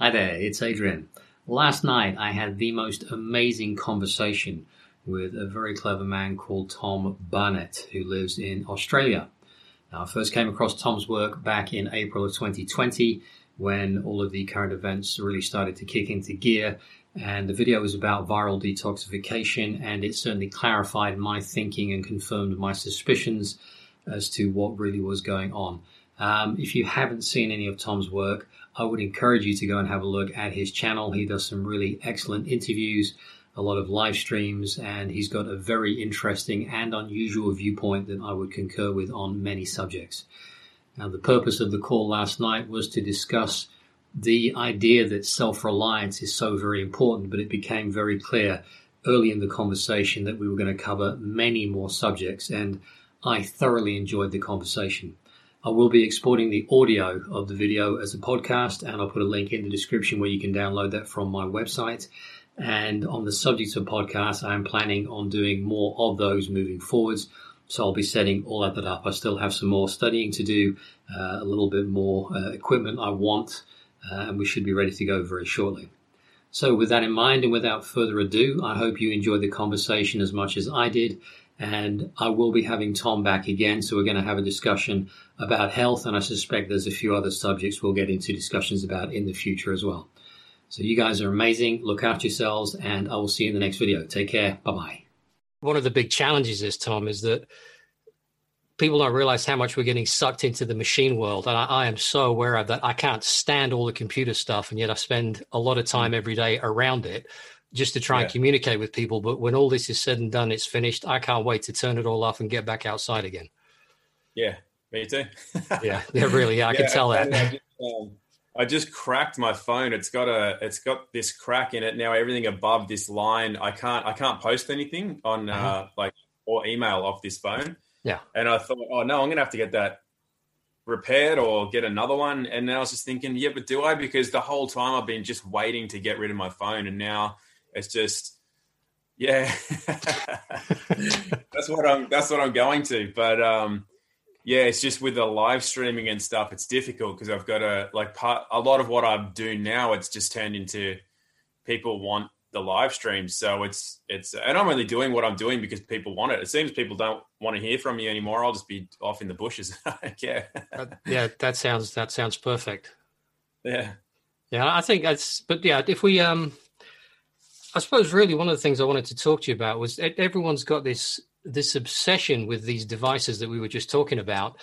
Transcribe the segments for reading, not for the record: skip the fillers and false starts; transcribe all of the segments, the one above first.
Hi there, it's Adrian. Last night I had the most amazing conversation with a very clever man called Tom Barnett, who lives in Australia. Now, I first came across Tom's work back in April of 2020 when all of the current events really started to kick into gear, and the video was about viral detoxification, and it certainly clarified my thinking and confirmed my suspicions as to what really was going on. If you haven't seen any of Tom's work, I would encourage you to go and have a look at his channel. He does some really excellent interviews, a lot of live streams, and he's got a very interesting and unusual viewpoint that I would concur with on many subjects. Now, the purpose of the call last night was to discuss the idea that self-reliance is so very important, but it became very clear early in the conversation that we were going to cover many more subjects, and I thoroughly enjoyed the conversation. I will be exporting the audio of the video as a podcast, and I'll put a link in the description where you can download that from my website. And on the subject of podcasts, I am planning on doing more of those moving forwards, so I'll be setting all of that up. I still have some more studying to do, a little bit more equipment I want, and we should be ready to go very shortly. So with that in mind and without further ado, I hope you enjoyed the conversation as much as I did. And I will be having Tom back again, so we're going to have a discussion about health, and I suspect there's a few other subjects we'll get into discussions about in the future as well. So you guys are amazing. Look after yourselves, and I will see you in the next video. Take care. Bye-bye. One of the big challenges is, Tom, is that people don't realize how much we're getting sucked into the machine world, and I am so aware of that. I can't stand all the computer stuff, and yet I spend a lot of time every day around it, just to try and communicate with people. But when all this is said and done, it's finished. I can't wait to turn it all off and get back outside again. Yeah, me too. Really. I can tell that. I just cracked my phone. It's got this crack in it. Now everything above this line, I can't post anything on or email off this phone. Yeah. And I thought, oh no, I'm going to have to get that repaired or get another one. And now I was just thinking, yeah, but do I? Because the whole time I've been just waiting to get rid of my phone, and now it's just, that's what I'm going to. But it's just with the live streaming and stuff, it's difficult because I've got to a lot of what I do now, it's just turned into people want the live stream. So it's, and I'm only doing what I'm doing because people want it. It seems people don't want to hear from me anymore. I'll just be off in the bushes. That sounds perfect. Yeah. I think that's, but yeah, if we, I suppose really one of the things I wanted to talk to you about was everyone's got this obsession with these devices that we were just talking about,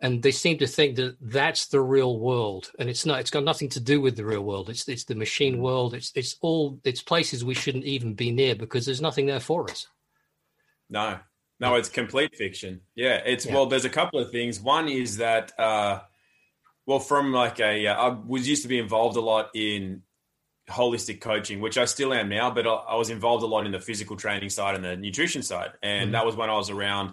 and they seem to think that that's the real world, and it's not. It's got nothing to do with the real world. It's the machine world. It's places we shouldn't even be near because there's nothing there for us. No, it's complete fiction. Yeah, well, there's a couple of things. One is that I was used to be involved a lot in holistic coaching, which I still am now, but I was involved a lot in the physical training side and the nutrition side. And that was when I was around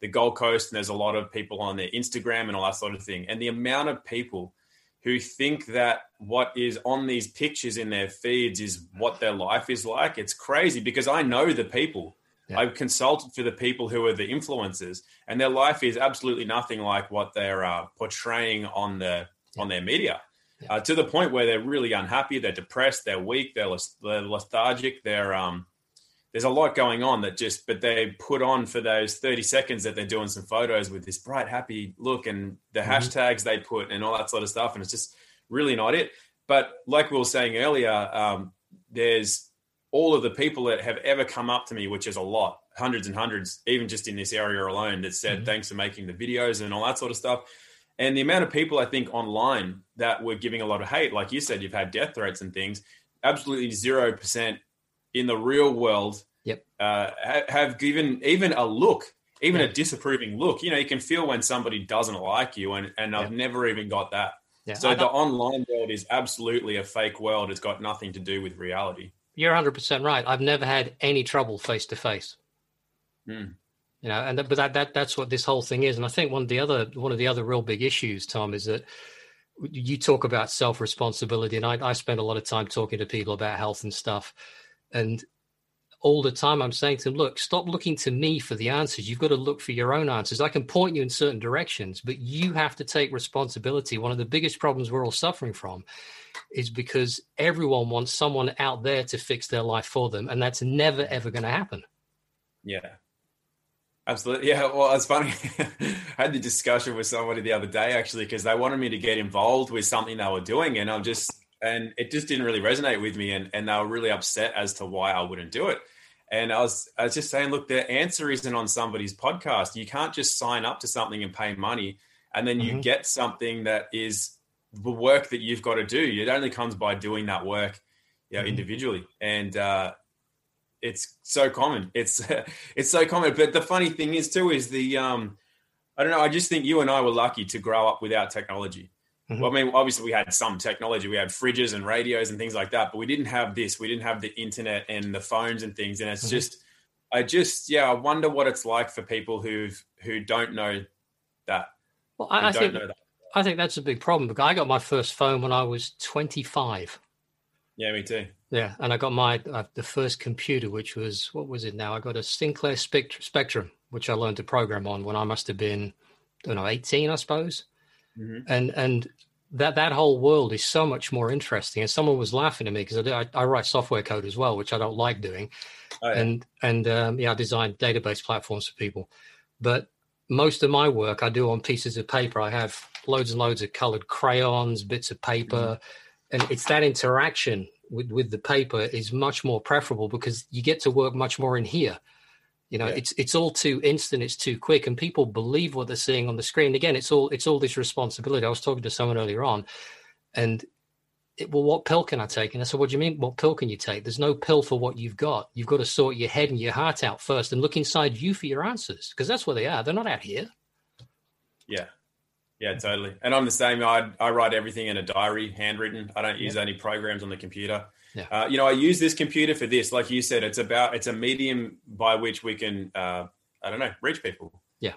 the Gold Coast, and there's a lot of people on their Instagram and all that sort of thing. And the amount of people who think that what is on these pictures in their feeds is what their life is like, it's crazy, because I know the people. Yeah. I've consulted for the people who are the influencers, and their life is absolutely nothing like what they're portraying on on their media. Yeah. To the point where they're really unhappy, they're depressed, they're weak, they're lethargic, there's a lot going on but they put on for those 30 seconds that they're doing some photos with this bright, happy look, and the hashtags they put and all that sort of stuff, and it's just really not it. But like we were saying earlier, there's all of the people that have ever come up to me, which is a lot, hundreds and hundreds, even just in this area alone, that said thanks for making the videos and all that sort of stuff. And the amount of people I think online that were giving a lot of hate, like you said, you've had death threats and things, absolutely 0% in the real world have given even a look, even a disapproving look. You know, you can feel when somebody doesn't like you, and I've never even got that. Yeah. So the online world is absolutely a fake world. It's got nothing to do with reality. You're 100% right. I've never had any trouble face-to-face. You know, and that's what this whole thing is. And I think one of the other real big issues, Tom, is that you talk about self-responsibility, and I spend a lot of time talking to people about health and stuff. And all the time. I'm saying to them, look, stop looking to me for the answers. You've got to look for your own answers. I can point you in certain directions, but you have to take responsibility. One of the biggest problems we're all suffering from is because everyone wants someone out there to fix their life for them, and that's never, ever going to happen. Yeah. Absolutely. Yeah. Well, it's funny. I had the discussion with somebody the other day, actually, because they wanted me to get involved with something they were doing. And and it just didn't really resonate with me. And they were really upset as to why I wouldn't do it. And I was just saying, look, the answer isn't on somebody's podcast. You can't just sign up to something and pay money, and then you get something that is the work that you've got to do. It only comes by doing that work, individually. And, it's so common. It's so common. But the funny thing is too, is I don't know. I just think you and I were lucky to grow up without technology. Mm-hmm. Well, I mean, obviously we had some technology. We had fridges and radios and things like that, but we didn't have this. We didn't have the internet and the phones and things. And it's I wonder what it's like for people who don't know that. Well, I think that's a big problem. I got my first phone when I was 25. Yeah, me too. Yeah, and I got my the first computer, which was, what was it now? I got a Sinclair Spectrum, which I learned to program on when I must have been, 18, I suppose. Mm-hmm. And that whole world is so much more interesting. And someone was laughing at me because I write software code as well, which I don't like doing. Oh, yeah. And I design database platforms for people. But most of my work I do on pieces of paper. I have loads and loads of colored crayons, bits of paper, and it's that interaction with the paper is much more preferable because you get to work much more in here. It's all too instant. It's too quick. And people believe what they're seeing on the screen. Again, it's all this responsibility. I was talking to someone earlier on and what pill can I take? And I said, what do you mean? What pill can you take? There's no pill for what you've got. You've got to sort your head and your heart out first and look inside you for your answers. Cause that's where they are. They're not out here. Yeah. Yeah, totally. And I'm the same. I write everything in a diary, handwritten. I don't use any programs on the computer. Yeah. I use this computer for this. Like you said, it's a medium by which we can, reach people. Yeah.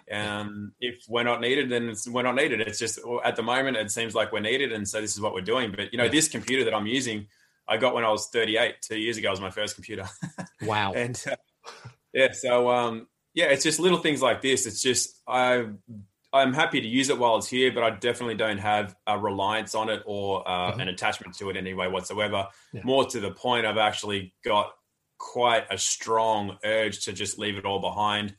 If we're not needed, then we're not needed. It's just at the moment, it seems like we're needed. And so this is what we're doing. But, this computer that I'm using, I got when I was 38, 2 years ago was my first computer. Wow. And it's just little things like this. It's just, I'm happy to use it while it's here, but I definitely don't have a reliance on it or an attachment to it in any way whatsoever. Yeah. More to the point, I've actually got quite a strong urge to just leave it all behind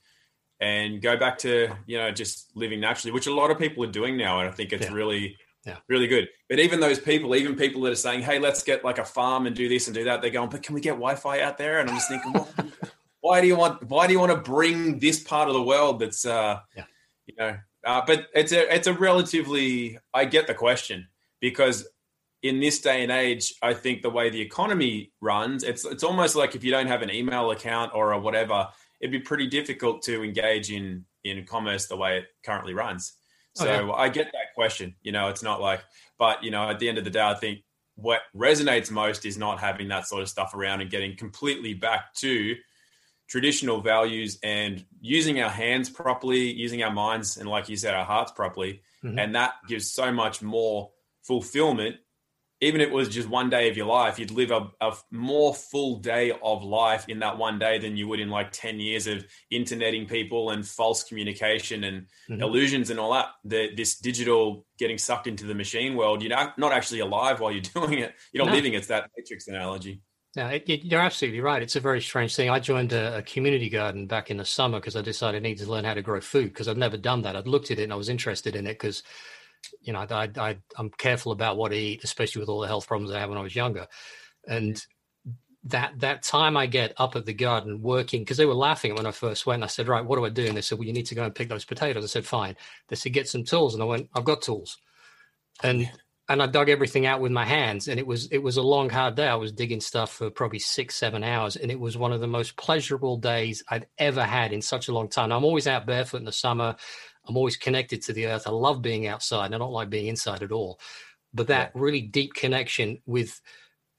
and go back to, just living naturally, which a lot of people are doing now. And I think it's really good. But even people that are saying, hey, let's get like a farm and do this and do that, they're going, but can we get Wi-Fi out there? And I'm just thinking, well, why do you want to bring this part of the world that's, but it's a relatively, I get the question, because in this day and age, I think the way the economy runs, it's almost like if you don't have an email account or a whatever, it'd be pretty difficult to engage in commerce the way it currently runs. So I get that question, it's not like, but at the end of the day, I think what resonates most is not having that sort of stuff around and getting completely back to traditional values and using our hands properly, using our minds, and like you said, our hearts properly. Mm-hmm. And that gives so much more fulfillment. Even if it was just one day of your life, you'd live a more full day of life in that one day than you would in like 10 years of interneting people and false communication and illusions and all that. This digital getting sucked into the machine world, you're not actually alive while you're doing it. You're not living. It's that Matrix analogy. Yeah, you're absolutely right. It's a very strange thing. I joined a community garden back in the summer because I decided I needed to learn how to grow food because I'd never done that. I'd looked at it and I was interested in it because, I'm careful about what I eat, especially with all the health problems I had when I was younger. And that time I get up at the garden working, because they were laughing when I first went. I said, right, what do I do? And they said, well, you need to go and pick those potatoes. I said, fine. They said, get some tools. And I went, I've got tools. And I dug everything out with my hands, and it was a long, hard day. I was digging stuff for probably 6-7 hours, and it was one of the most pleasurable days I'd ever had in such a long time. I'm always out barefoot in the summer. I'm always connected to the earth. I love being outside, and I don't like being inside at all. But that really deep connection with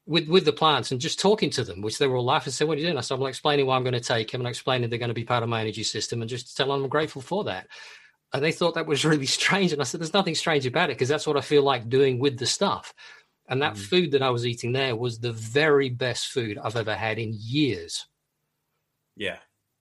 the plants and just talking to them, which they were all laughing and said, what are you doing? I said, I'm explaining why I'm going to take them and explaining they're going to be part of my energy system and just telling them I'm grateful for that. And they thought that was really strange. And I said, there's nothing strange about it because that's what I feel like doing with the stuff. And that food that I was eating there was the very best food I've ever had in years. Yeah,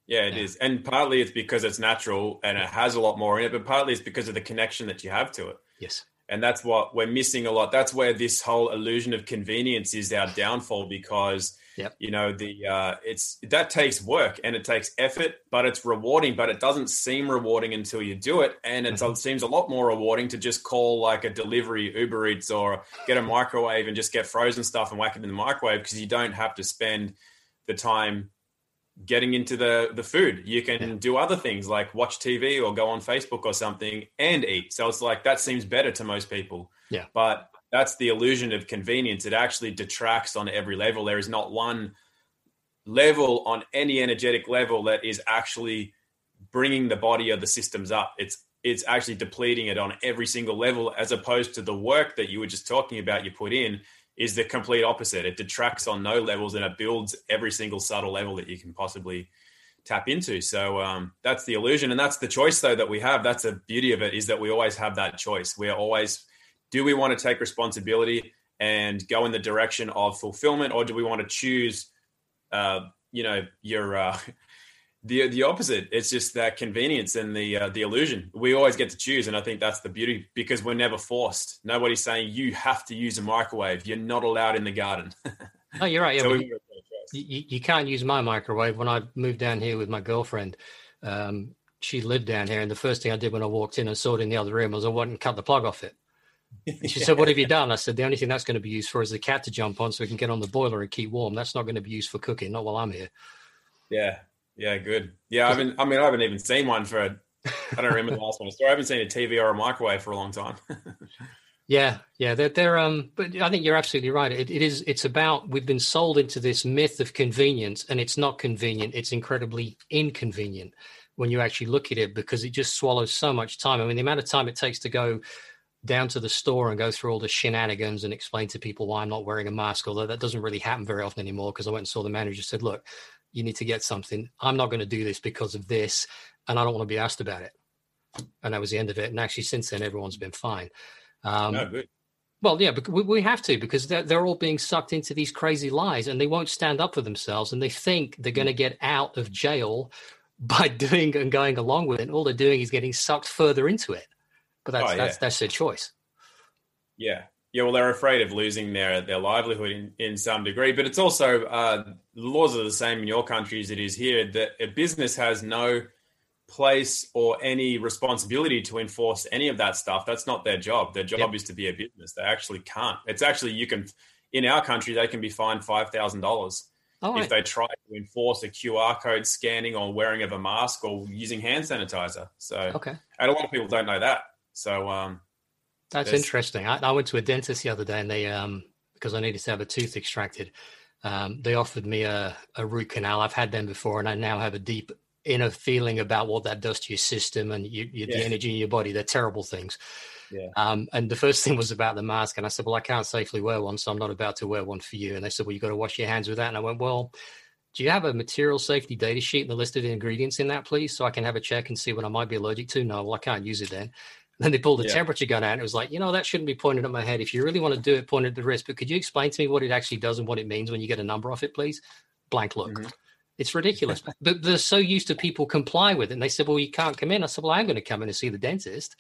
it is. And partly it's because it's natural and it has a lot more in it, but partly it's because of the connection that you have to it. Yes. And that's what we're missing a lot. That's where this whole illusion of convenience is our downfall, because you know, the it's that takes work and it takes effort, but it's rewarding, but it doesn't seem rewarding until you do it. And it seems a lot more rewarding to just call like a delivery Uber Eats or get a microwave and just get frozen stuff and whack it in the microwave, because you don't have to spend the time getting into the food. You can do other things like watch TV or go on Facebook or something and eat. So it's like, that seems better to most people. Yeah. But that's the illusion of convenience. It actually detracts on every level. There is not one level on any energetic level that is actually bringing the body or the systems up. It's actually depleting it on every single level, as opposed to the work that you were just talking about you put in is the complete opposite. It detracts on no levels and it builds every single subtle level that you can possibly tap into. So that's the illusion. And that's the choice, though, that we have. That's the beauty of it, is that we always have that choice. We're always, do we want to take responsibility and go in the direction of fulfillment, or do we want to choose, the opposite? It's just that convenience and the illusion. We always get to choose, and I think that's the beauty, because we're never forced. Nobody's saying you have to use a microwave. You're not allowed in the garden. No, you're right. Yeah, so you can't use my microwave. When I moved down here with my girlfriend, she lived down here, and the first thing I did when I walked in and saw it in the other room was I went and cut the plug off it. And she said, "What have you done?" I said, "The only thing that's going to be used for is the cat to jump on so we can get on the boiler and keep warm. That's not going to be used for cooking, not while I'm here." Yeah. Yeah, good. Yeah, I haven't even seen one for, I don't remember the last one. So I haven't seen a TV or a microwave for a long time. Yeah. But I think you're absolutely right. It's about, we've been sold into this myth of convenience, and it's not convenient. It's incredibly inconvenient when you actually look at it, because it just swallows so much time. I mean, the amount of time it takes to go down to the store and go through all the shenanigans and explain to people why I'm not wearing a mask, although that doesn't really happen very often anymore, because I went and saw the manager and said, "Look, you need to get something. I'm not going to do this because of this, and I don't want to be asked about it." And that was the end of it. And actually, since then, everyone's been fine. Well, yeah, but we have to, because they're all being sucked into these crazy lies, and they won't stand up for themselves, and they think they're going to get out of jail by doing and going along with it. All they're doing is getting sucked further into it. But that's their choice. Yeah. Yeah, well, they're afraid of losing their livelihood in some degree, but it's also the laws are the same in your country as it is here, that a business has no place or any responsibility to enforce any of that stuff. That's not their job. Their job is to be a business. They actually can't. It's actually, you can, in our country, they can be fined $5,000 if they try to enforce a QR code scanning or wearing of a mask or using hand sanitizer. So, and a lot of people don't know that. So, that's interesting. I went to a dentist the other day, and they because I needed to have a tooth extracted, they offered me a root canal. I've had them before, and I now have a deep inner feeling about what that does to your system and the energy in your body. They're terrible things. Yeah. And the first thing was about the mask, and I said, "Well, I can't safely wear one, so I'm not about to wear one for you." And they said, "Well, you've got to wash your hands with that." And I went, "Well, do you have a material safety data sheet and the list of the ingredients in that, please, so I can have a check and see what I might be allergic to?" "No, well, I can't use it then." Then they pulled the temperature gun out, and it was like, that shouldn't be pointed at my head. If you really want to do it, point it at the wrist. But could you explain to me what it actually does and what it means when you get a number off it, please? Blank look. Mm-hmm. It's ridiculous. But they're so used to people comply with it. And they said, "Well, you can't come in." I said, "Well, I'm going to come in and see the dentist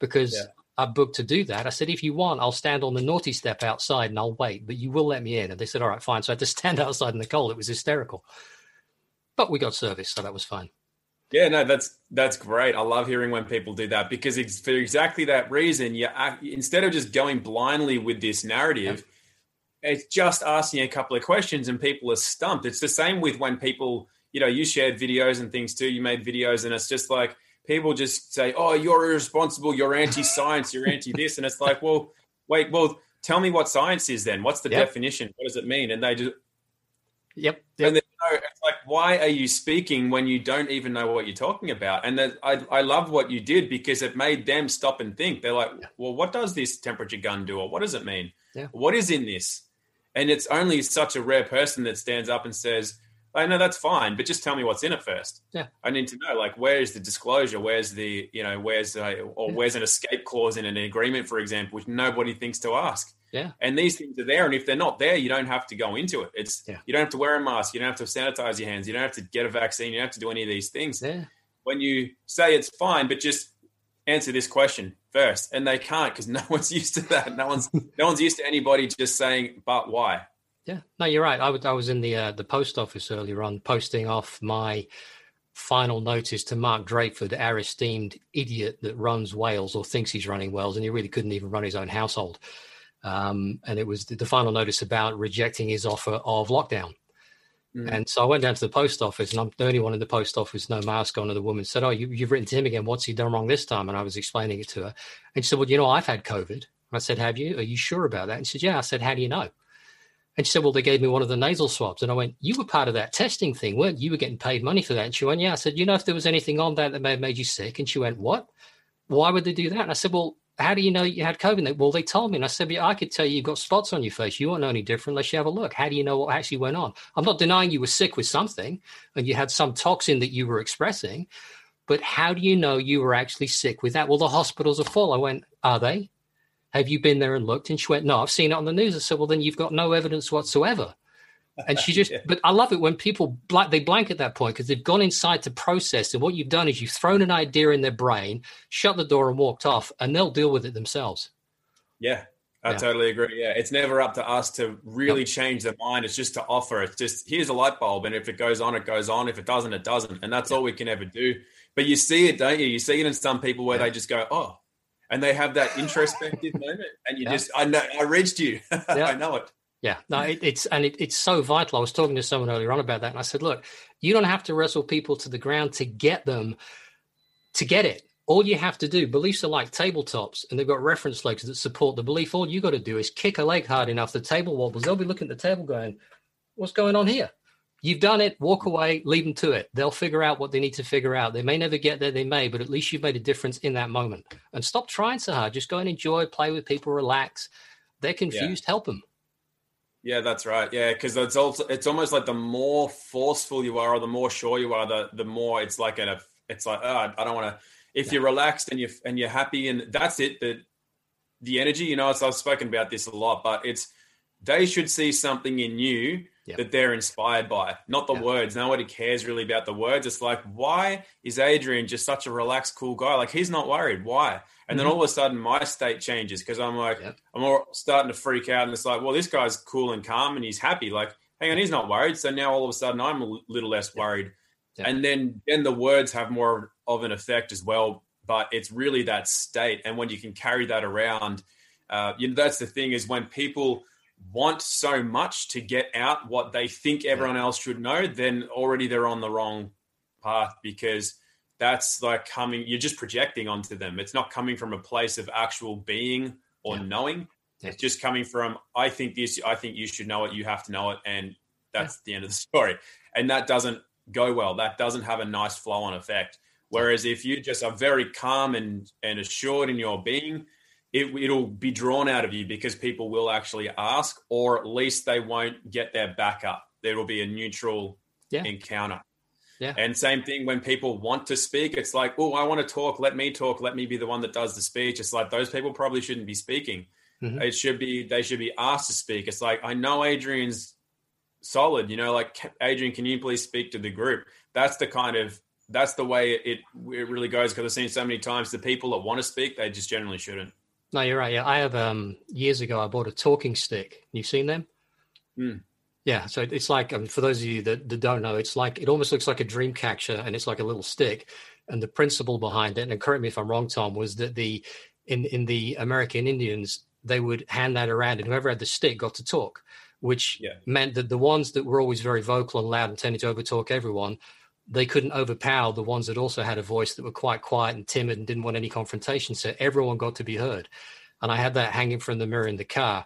because I booked to do that." I said, "If you want, I'll stand on the naughty step outside and I'll wait, but you will let me in." And they said, "All right, fine." So I had to stand outside in the cold. It was hysterical. But we got service, so that was fine. Yeah, no, that's great. I love hearing when people do that, because for exactly that reason, instead of just going blindly with this narrative, it's just asking a couple of questions and people are stumped. It's the same with when people, you shared videos and things too. You made videos, and it's just like people just say, "Oh, you're irresponsible. You're anti-science. You're anti-this." And it's like, well, wait, well, tell me what science is then. What's the definition? What does it mean? And they just... Yep. And it's like, why are you speaking when you don't even know what you're talking about? And I love what you did, because it made them stop and think. They're like, well, what does this temperature gun do? Or what does it mean? Yeah. What is in this? And it's only such a rare person that stands up and says, "I know that's fine, but just tell me what's in it first." Yeah. I need to know, like, where's the disclosure? Where's the, where's an escape clause in an agreement, for example, which nobody thinks to ask. Yeah. And these things are there. And if they're not there, you don't have to go into it. You don't have to wear a mask. You don't have to sanitize your hands. You don't have to get a vaccine. You don't have to do any of these things. Yeah. When you say it's fine, but just answer this question first. And they can't, because no one's used to that. No one's used to anybody just saying, but why? Yeah. No, you're right. I was in the post office earlier on, posting off my final notice to Mark Drakeford, our esteemed idiot that runs Wales, or thinks he's running Wales, and he really couldn't even run his own household. And it was the final notice about rejecting his offer of lockdown. Mm. And so I went down to the post office, and I'm the only one in the post office, no mask on. And the woman said, "Oh, you've written to him again. What's he done wrong this time?" And I was explaining it to her. And she said, "Well, you know, I've had COVID." And I said, "Have you? Are you sure about that?" And she said, "Yeah." I said, "How do you know?" And she said, "Well, they gave me one of the nasal swabs." And I went, "You were part of that testing thing, weren't you? You were getting paid money for that." And she went, "Yeah." I said, "You know, if there was anything on that that may have made you sick." And she went, "What? Why would they do that?" And I said, "Well, how do you know you had COVID?" And they told me. And I said, "But I could tell you, you've got spots on your face. You won't know any different unless you have a look. How do you know what actually went on? I'm not denying you were sick with something and you had some toxin that you were expressing, but how do you know you were actually sick with that? Well, the hospitals are full." I went, "Are they? Have you been there and looked?" And she went, "No, I've seen it on the news." I said, "Well, then you've got no evidence whatsoever." And she just, but I love it when people, they blank at that point because they've gone inside to process. And what you've done is you've thrown an idea in their brain, shut the door and walked off, and they'll deal with it themselves. Yeah, I totally agree. Yeah, it's never up to us to really change their mind. It's just to offer. It's just, here's a light bulb. And if it goes on, it goes on. If it doesn't, it doesn't. And that's all we can ever do. But you see it, don't you? You see it in some people where they just go, "Oh," and they have that introspective moment, and you just, "I know, I reached you." I know it. Yeah, no, it's so vital. I was talking to someone earlier on about that, and I said, "Look, you don't have to wrestle people to the ground to get them to get it. All you have to do, beliefs are like tabletops, and they've got reference legs that support the belief. All you got to do is kick a leg hard enough, the table wobbles. They'll be looking at the table, going, 'What's going on here?' You've done it, walk away, leave them to it. They'll figure out what they need to figure out. They may never get there, they may, but at least you've made a difference in that moment. And stop trying so hard. Just go and enjoy, play with people, relax. They're confused, help them." Yeah, that's right. Yeah, because it's almost like the more forceful you are or the more sure you are, the more it's like, I don't want to, if you're relaxed and you're happy and that's it, but the energy, you know, I've spoken about this a lot, but they should see something in you that they're inspired by, not the words. Nobody cares really about the words. It's like, why is Adrian just such a relaxed, cool guy? Like, he's not worried. Why? And then all of a sudden my state changes because I'm like, I'm all starting to freak out. And it's like, well, this guy's cool and calm and he's happy. Like, hang on, he's not worried. So now all of a sudden I'm a little less worried. Yeah. And then the words have more of an effect as well. But it's really that state. And when you can carry that around, that's the thing is when people want so much to get out what they think everyone else should know, then already they're on the wrong path because that's like you're just projecting onto them. It's not coming from a place of actual being or knowing. Yeah. It's just coming from, I think this, I think you should know it, you have to know it. And that's the end of the story. And that doesn't go well. That doesn't have a nice flow on effect. Whereas if you just are very calm and assured in your being, it'll be drawn out of you because people will actually ask, or at least they won't get their back up. There will be a neutral encounter. Yeah. And same thing when people want to speak, it's like, "Oh, I want to talk. Let me talk. Let me be the one that does the speech." It's like those people probably shouldn't be speaking. Mm-hmm. They should be asked to speak. It's like, I know Adrian's solid, you know, like, "Adrian, can you please speak to the group?" That's the way it really goes. Because I've seen so many times the people that want to speak, they just generally shouldn't. No, you're right. Yeah, I have. Years ago, I bought a talking stick. You've seen them? Mm. Yeah. So it's like, for those of you that don't know, it's like, it almost looks like a dream catcher, and it's like a little stick. And the principle behind it, and correct me if I'm wrong, Tom, was that in the American Indians, they would hand that around, and whoever had the stick got to talk, which meant that the ones that were always very vocal and loud and tended to overtalk everyone, they couldn't overpower the ones that also had a voice that were quite quiet and timid and didn't want any confrontation. So everyone got to be heard. And I had that hanging from the mirror in the car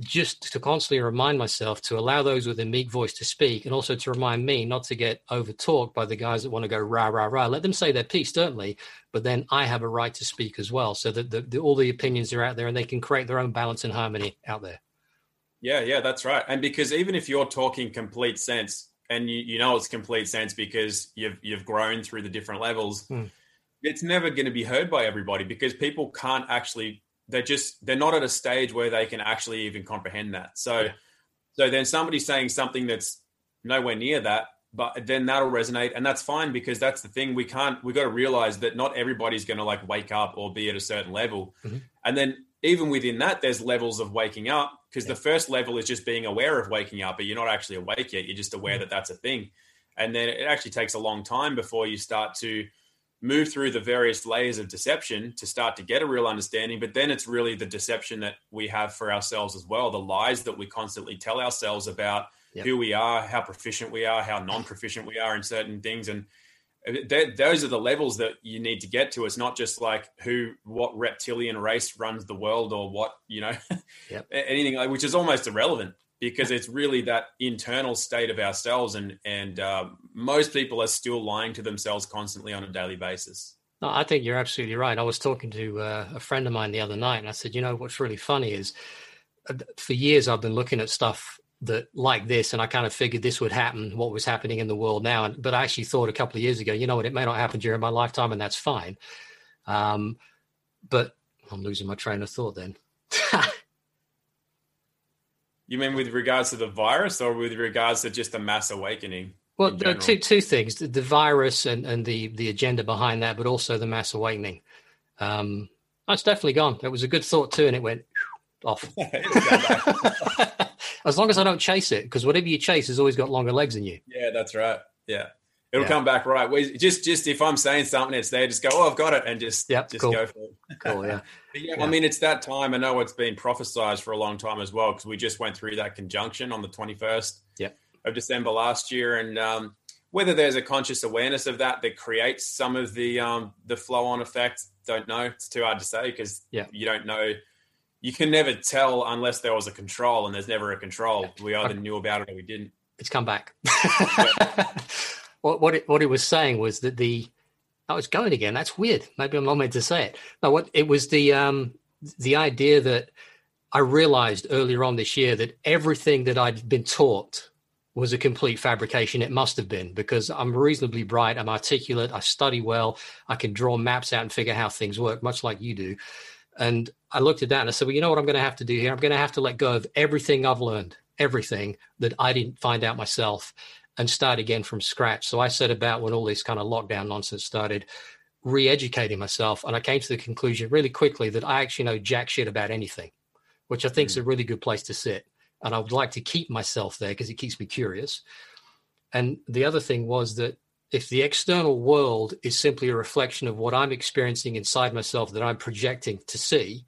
just to constantly remind myself to allow those with a meek voice to speak, and also to remind me not to get overtalked by the guys that want to go rah, rah, rah. Let them say their piece, certainly, but then I have a right to speak as well, so that all the opinions are out there and they can create their own balance and harmony out there. Yeah, that's right. And because even if you're talking complete sense, and you know it's complete sense because you've grown through the different levels, it's never going to be heard by everybody because people can't actually they're not at a stage where they can actually even comprehend that. So then somebody's saying something that's nowhere near that, but then that'll resonate, and that's fine, because that's the thing. We've got to realize that not everybody's going to like wake up or be at a certain level. Mm-hmm. And then even within that, there's levels of waking up, because the first level is just being aware of waking up, but you're not actually awake yet. You're just aware that that's a thing. And then it actually takes a long time before you start to move through the various layers of deception to start to get a real understanding. But then it's really the deception that we have for ourselves as well, the lies that we constantly tell ourselves about who we are, how proficient we are, how non-proficient we are in certain things. And those are the levels that you need to get to. It's not just like what reptilian race runs the world, or what, anything like, which is almost irrelevant, because it's really that internal state of ourselves. And most people are still lying to themselves constantly on a daily basis. No, I think you're absolutely right. I was talking to a friend of mine the other night, and I said, what's really funny is for years I've been looking at stuff that like this, and I kind of figured this would happen, what was happening in the world now. But I actually thought a couple of years ago, it may not happen during my lifetime, and that's fine. But I'm losing my train of thought then. You mean with regards to the virus, or with regards to just the mass awakening? Well, there are two things, the virus and the agenda behind that, but also the mass awakening. That's definitely gone. It was a good thought too, and it went off. As long as I don't chase it, because whatever you chase has always got longer legs than you. Yeah, that's right. Yeah. It'll come back right. Just if I'm saying something, it's there. Just go, oh, I've got it, and just go for it. Cool, yeah. But I mean, it's that time. I know it's been prophesized for a long time as well, because we just went through that conjunction on the 21st of December last year. And whether there's a conscious awareness of that creates some of the flow-on effect, don't know. It's too hard to say, because you don't know. You can never tell unless there was a control, and there's never a control. We either knew about it or we didn't. It's come back. What it was saying was that it's going again. That's weird. Maybe I'm not meant to say it. No, the idea that I realized earlier on this year that everything that I'd been taught was a complete fabrication. It must have been, because I'm reasonably bright. I'm articulate. I study well. I can draw maps out and figure how things work, much like you do. And I looked at that and I said, well, you know what I'm going to have to do here? I'm going to have to let go of everything I've learned, everything that I didn't find out myself, and start again from scratch. So I set about, when all this kind of lockdown nonsense started, re-educating myself. And I came to the conclusion really quickly that I actually know jack shit about anything, which I think is a really good place to sit. And I would like to keep myself there, because it keeps me curious. And the other thing was that if the external world is simply a reflection of what I'm experiencing inside myself that I'm projecting to see,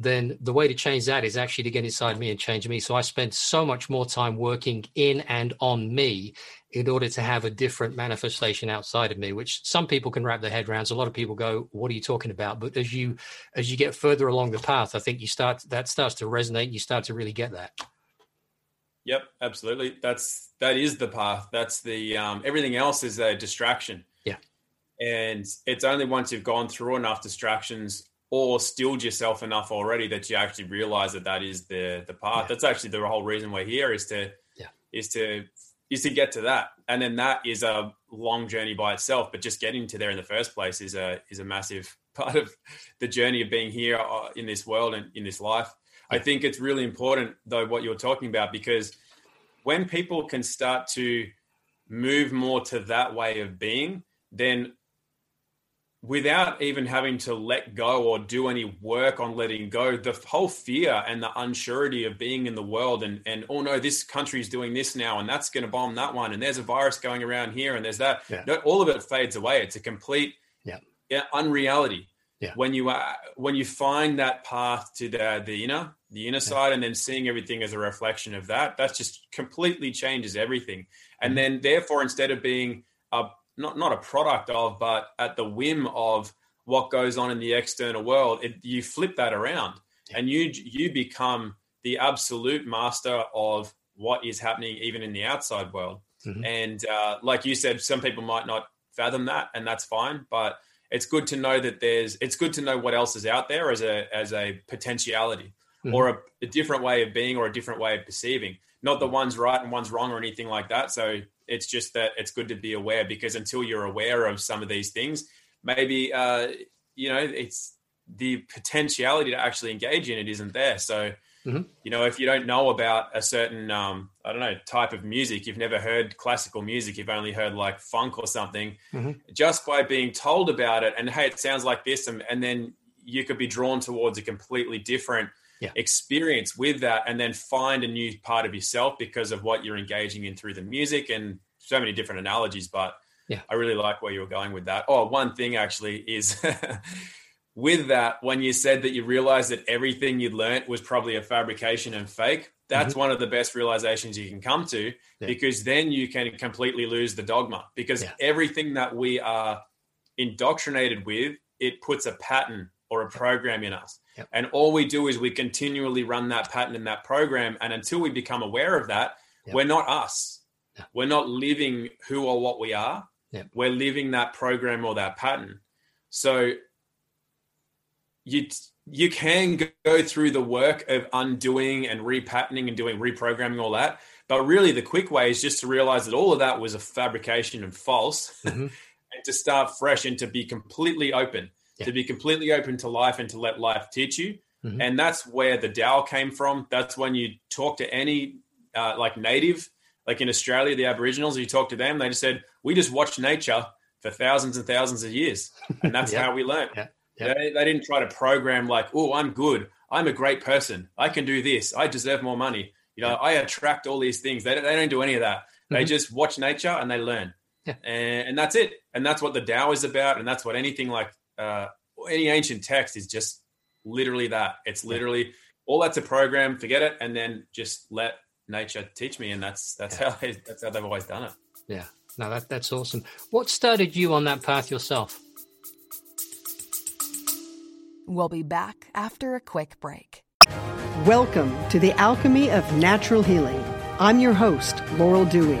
then the way to change that is actually to get inside me and change me. So I spend so much more time working in and on me in order to have a different manifestation outside of me, which some people can wrap their head around. So a lot of people go, what are you talking about? But as you get further along the path, I think that starts to resonate. You start to really get that. Yep, absolutely. That is the path. That's the everything else is a distraction. Yeah. And it's only once you've gone through enough distractions or stilled yourself enough already that you actually realize that is the path. Yeah. That's actually the whole reason we're here is to get to that. And then that is a long journey by itself, but just getting to there in the first place is a massive part of the journey of being here in this world and in this life. I think it's really important, though, what you're talking about, because when people can start to move more to that way of being, then without even having to let go or do any work on letting go, the whole fear and the unsurety of being in the world and oh no, this country is doing this now, and that's going to bomb that one, and there's a virus going around here, and there's that. Yeah. No, all of it fades away. It's a complete unreality. Yeah. When you find that path to the inner side, and then seeing everything as a reflection of that just completely changes everything. And then therefore, instead of being not a product of, but at the whim of what goes on in the external world, you flip that around and you become the absolute master of what is happening even in the outside world. Mm-hmm. And like you said, some people might not fathom that, and that's fine, but it's good to know that it's good to know what else is out there as a potentiality or a different way of being or a different way of perceiving, not that one's right and one's wrong or anything like that. So it's just that it's good to be aware, because until you're aware of some of these things, maybe, it's the potentiality to actually engage in it isn't there. So, you know, if you don't know about a certain, I don't know, type of music, you've never heard classical music, you've only heard like funk or something, just by being told about it and, hey, it sounds like this, and then you could be drawn towards a completely different experience with that, and then find a new part of yourself because of what you're engaging in through the music, and so many different analogies. But I really like where you were going with that. Oh, one thing actually is with that, when you said that you realized that everything you'd learnt was probably a fabrication and fake, that's one of the best realizations you can come to, because then you can completely lose the dogma, because everything that we are indoctrinated with, it puts a pattern or a program in us. And all we do is we continually run that pattern and that program. And until we become aware of that, we're not us. We're not living who or what we are. We're living that program or that pattern. So you can go through the work of undoing and repatterning and doing reprogramming, all that. But really the quick way is just to realize that all of that was a fabrication and false, and to start fresh and to be completely open. To be completely open to life and to let life teach you. And that's where the Tao came from. That's when you talk to any like native, like in Australia, the Aboriginals, you talk to them, they just said, we just watched nature for thousands and thousands of years. And that's how we learn. They didn't try to program like, oh, I'm good. I'm a great person. I can do this. I deserve more money. You know, I attract all these things. They don't do any of that. They just watch nature and they learn. And that's it. And that's what the Tao is about. And that's what anything like, any ancient text is just literally that. It's literally all that's a program, forget it, and then just let nature teach me. And that's that's how they've always done it. Yeah. No, that's awesome. What started you on that path yourself? We'll be back after a quick break. Welcome to the Alchemy of Natural Healing. I'm your host, Laurel Dewey.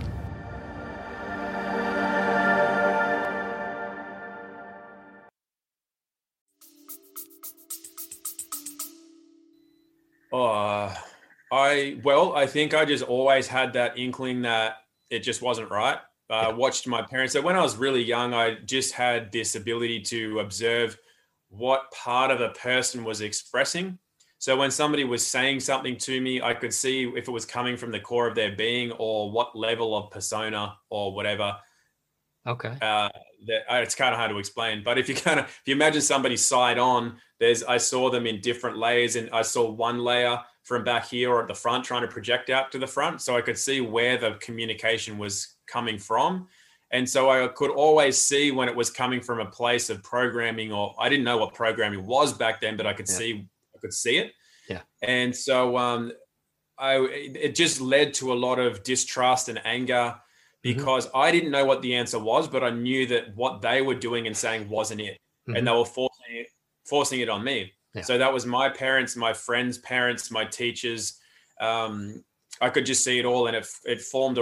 I think I just always had that inkling that it just wasn't right. I watched my parents. So when I was really young, I just had this ability to observe what part of a person was expressing. So when somebody was saying something to me, I could see if it was coming from the core of their being or what level of persona or whatever. Okay. It's kind of hard to explain, but if you imagine somebody side on, I saw them in different layers, and I saw one layer from back here or at the front trying to project out to the front. So I could see where the communication was coming from. And so I could always see when it was coming from a place of programming, or I didn't know what programming was back then, but I could see it. Yeah. And so it just led to a lot of distrust and anger, because I didn't know what the answer was, but I knew that what they were doing and saying wasn't it. And they were forcing it on me. Yeah. So that was my parents, my friends' parents, my teachers. I could just see it all, and it formed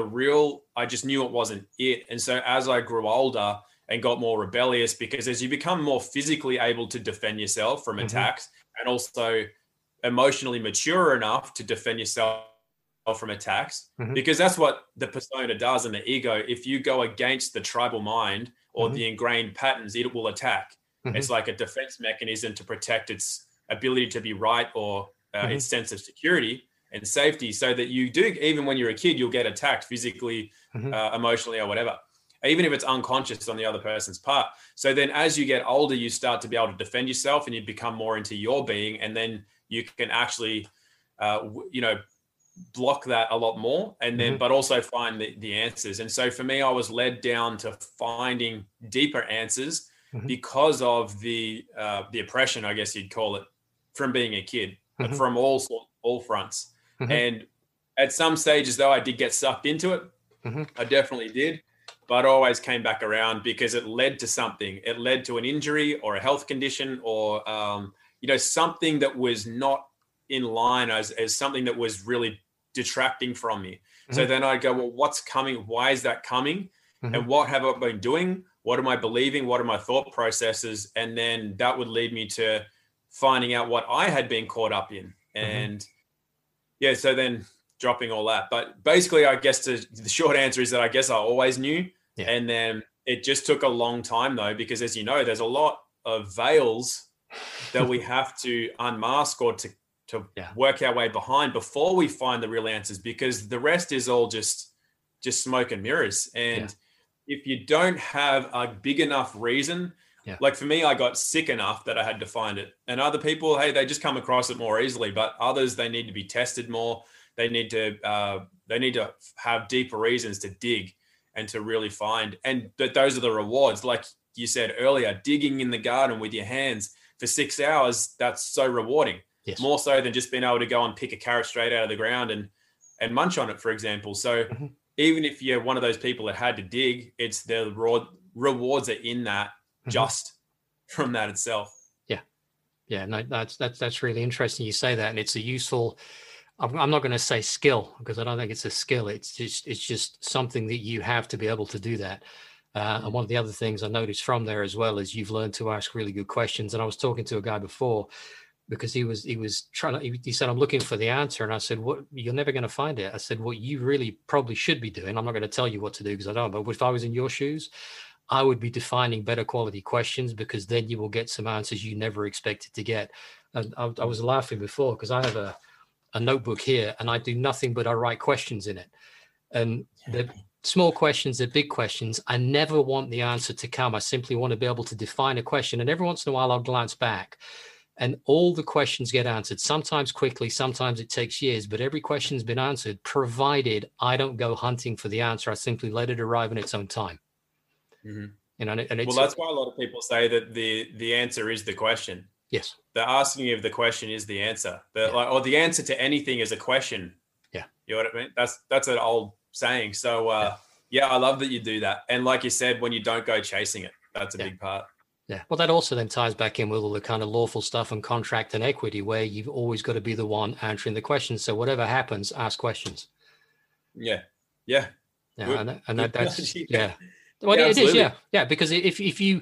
I just knew it wasn't it. And so as I grew older and got more rebellious, because as you become more physically able to defend yourself from attacks, and also emotionally mature enough to defend yourself from attacks, because that's what the persona does and the ego. If you go against the tribal mind or the ingrained patterns, it will attack. It's like a defense mechanism to protect its ability to be right, or its sense of security and safety, so that you do, even when you're a kid, you'll get attacked physically, emotionally, or whatever, even if it's unconscious on the other person's part. So then as you get older, you start to be able to defend yourself, and you become more into your being, and then you can actually, block that a lot more, and then but also find the answers. And so for me, I was led down to finding deeper answers because of the oppression, I guess you'd call it, from being a kid, but from all fronts. And at some stages, though, I did get sucked into it. I definitely did, but I always came back around, because it led to something. It led to an injury or a health condition, or something that was not in line, as something that was really detracting from me. Mm-hmm. So then I go, well, what's coming? Why is that coming? Mm-hmm. And what have I been doing? What am I believing? What are my thought processes? And then that would lead me to finding out what I had been caught up in. And yeah, so then dropping all that. But basically, I guess the short answer is that I guess I always knew. Yeah. And then it just took a long time though, because as you know, there's a lot of veils that we have to unmask or to work our way behind before we find the real answers, because the rest is all just smoke and mirrors. And if you don't have a big enough reason, like for me, I got sick enough that I had to find it. And other people, hey, they just come across it more easily, but others, they need to be tested more. They need to have deeper reasons to dig and to really find. And but those are the rewards. Like you said earlier, digging in the garden with your hands for 6 hours, that's so rewarding. Yes. More so than just being able to go and pick a carrot straight out of the ground and munch on it, for example. So even if you're one of those people that had to dig, it's the rewards are in that just from that itself. Yeah. Yeah. No, that's really interesting. You say that, and it's a useful, I'm not going to say skill, because I don't think it's a skill. It's just something that you have to be able to do that. And one of the other things I noticed from there as well is you've learned to ask really good questions. And I was talking to a guy before, because he was trying to, he said, I'm looking for the answer. And I said, what, you're never going to find it. I said, what you really probably should be doing, I'm not going to tell you what to do because I don't, but if I was in your shoes, I would be defining better quality questions, because then you will get some answers you never expected to get. And I was laughing before, because I have a notebook here and I do nothing but I write questions in it. And they're small questions, they're big questions. I never want the answer to come. I simply want to be able to define a question. And every once in a while, I'll glance back. And all the questions get answered, sometimes quickly, sometimes it takes years, but every question's been answered, provided I don't go hunting for the answer. I simply let it arrive in its own time. Mm-hmm. You know, and it's, well, that's why a lot of people say that the answer is the question. Yes. The asking of the question is the answer. Or the answer to anything is a question. Yeah. You know what I mean? That's an old saying. So, I love that you do that. And like you said, when you don't go chasing it, that's a big part. Yeah. Well, that also then ties back in with all the kind of lawful stuff and contract and equity, where you've always got to be the one answering the questions. So whatever happens, ask questions. Yeah. Yeah. Yeah. And that's Well, yeah, it is. Yeah. Yeah. Because if you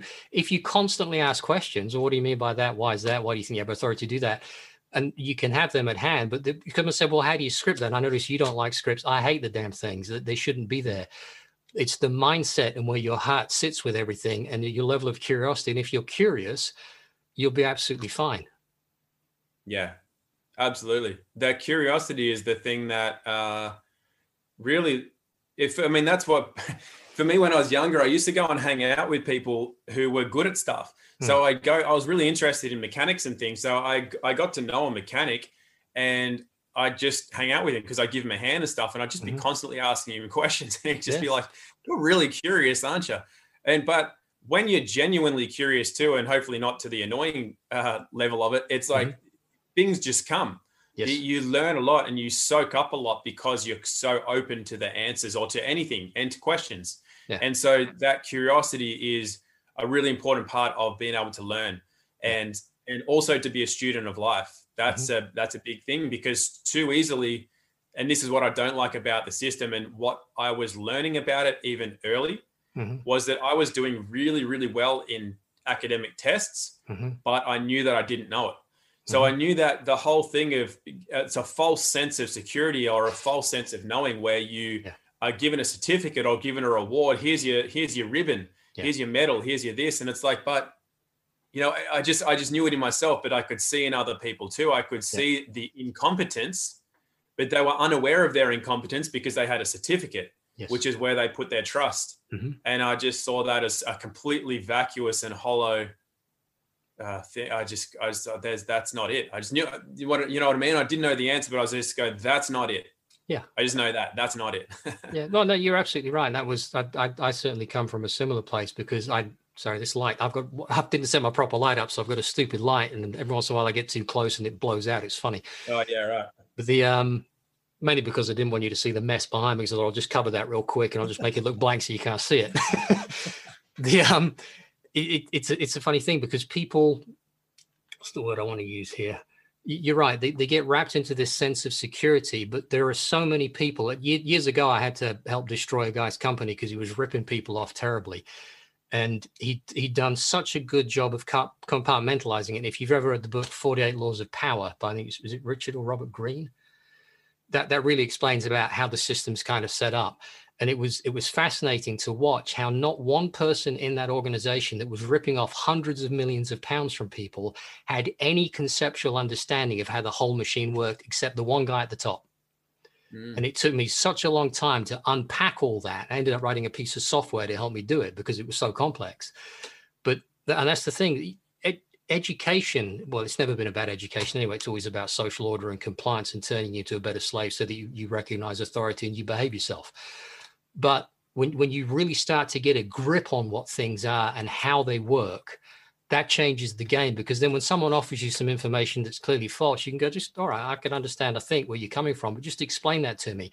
constantly ask questions, well, what do you mean by that? Why is that? Why do you think you have authority to do that? And you can have them at hand, but you come and say, well, how do you script that? And I notice you don't like scripts. I hate the damn things that they shouldn't be there. It's the mindset and where your heart sits with everything and your level of curiosity. And if you're curious, you'll be absolutely fine. Yeah, absolutely. That curiosity is the thing that that's what, for me, when I was younger, I used to go and hang out with people who were good at stuff. So I was really interested in mechanics and things. So I got to know a mechanic and I just hang out with him because I give him a hand and stuff, and I'd just be constantly asking him questions, and he'd just be like, "You're really curious, aren't you?" But when you're genuinely curious too, and hopefully not to the annoying level of it, it's like things just come. Yes. You learn a lot and you soak up a lot because you're so open to the answers or to anything and to questions. Yeah. And so that curiosity is a really important part of being able to learn and also to be a student of life. That's a big thing, because too easily, and this is what I don't like about the system and what I was learning about it even early, was that I was doing really, really well in academic tests, but I knew that I didn't know it. So I knew that the whole thing of it's a false sense of security or a false sense of knowing, where you are given a certificate or given a reward. Here's your ribbon, here's your medal, here's your this. And it's like, but you know, I just knew it in myself, but I could see in other people too. I could see the incompetence, but they were unaware of their incompetence because they had a certificate, which is where they put their trust. And I just saw that as a completely vacuous and hollow thing. That's not it. I just knew, you know what I mean? I didn't know the answer, but I was just going, that's not it. Yeah. I just know that's not it. Yeah. No, you're absolutely right. That was, I certainly come from a similar place, because sorry, this light, I didn't set my proper light up, so I've got a stupid light, and every once in a while I get too close and it blows out. It's funny. Oh, yeah, right. But mainly because I didn't want you to see the mess behind me, so I'll just cover that real quick and I'll just make it look blank so you can't see it. It's a funny thing, because people, what's the word I want to use here? you're right. They get wrapped into this sense of security, but there are so many people. Years ago, I had to help destroy a guy's company because he was ripping people off terribly. And he'd done such a good job of compartmentalizing it. And if you've ever read the book 48 Laws of Power, by I think was it Richard or Robert Greene, that really explains about how the system's kind of set up. And it was fascinating to watch how not one person in that organization that was ripping off hundreds of millions of pounds from people had any conceptual understanding of how the whole machine worked, except the one guy at the top. And it took me such a long time to unpack all that. I ended up writing a piece of software to help me do it because it was so complex. But, and that's the thing, education, well, it's never been about education anyway. It's always about social order and compliance and turning you into a better slave so that you recognize authority and you behave yourself. But when you really start to get a grip on what things are and how they work, that changes the game, because then when someone offers you some information that's clearly false, you can go, just, all right, I can understand, I think, where you're coming from, but just explain that to me.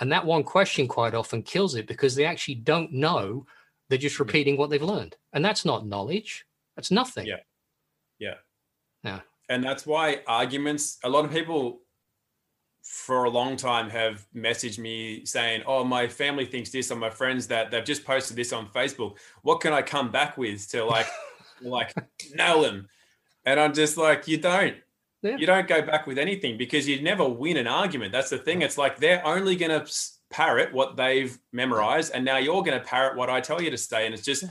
And that one question quite often kills it, because they actually don't know. They're just repeating what they've learned. And that's not knowledge. That's nothing. Yeah. And that's why arguments, a lot of people for a long time have messaged me saying, oh, my family thinks this, or my friends that, they've just posted this on Facebook. What can I come back with to like nail them? And I'm just like, you don't go back with anything, because you never win an argument. That's the thing. It's like, they're only going to parrot what they've memorized, and now you're going to parrot what I tell you to say. And it's just,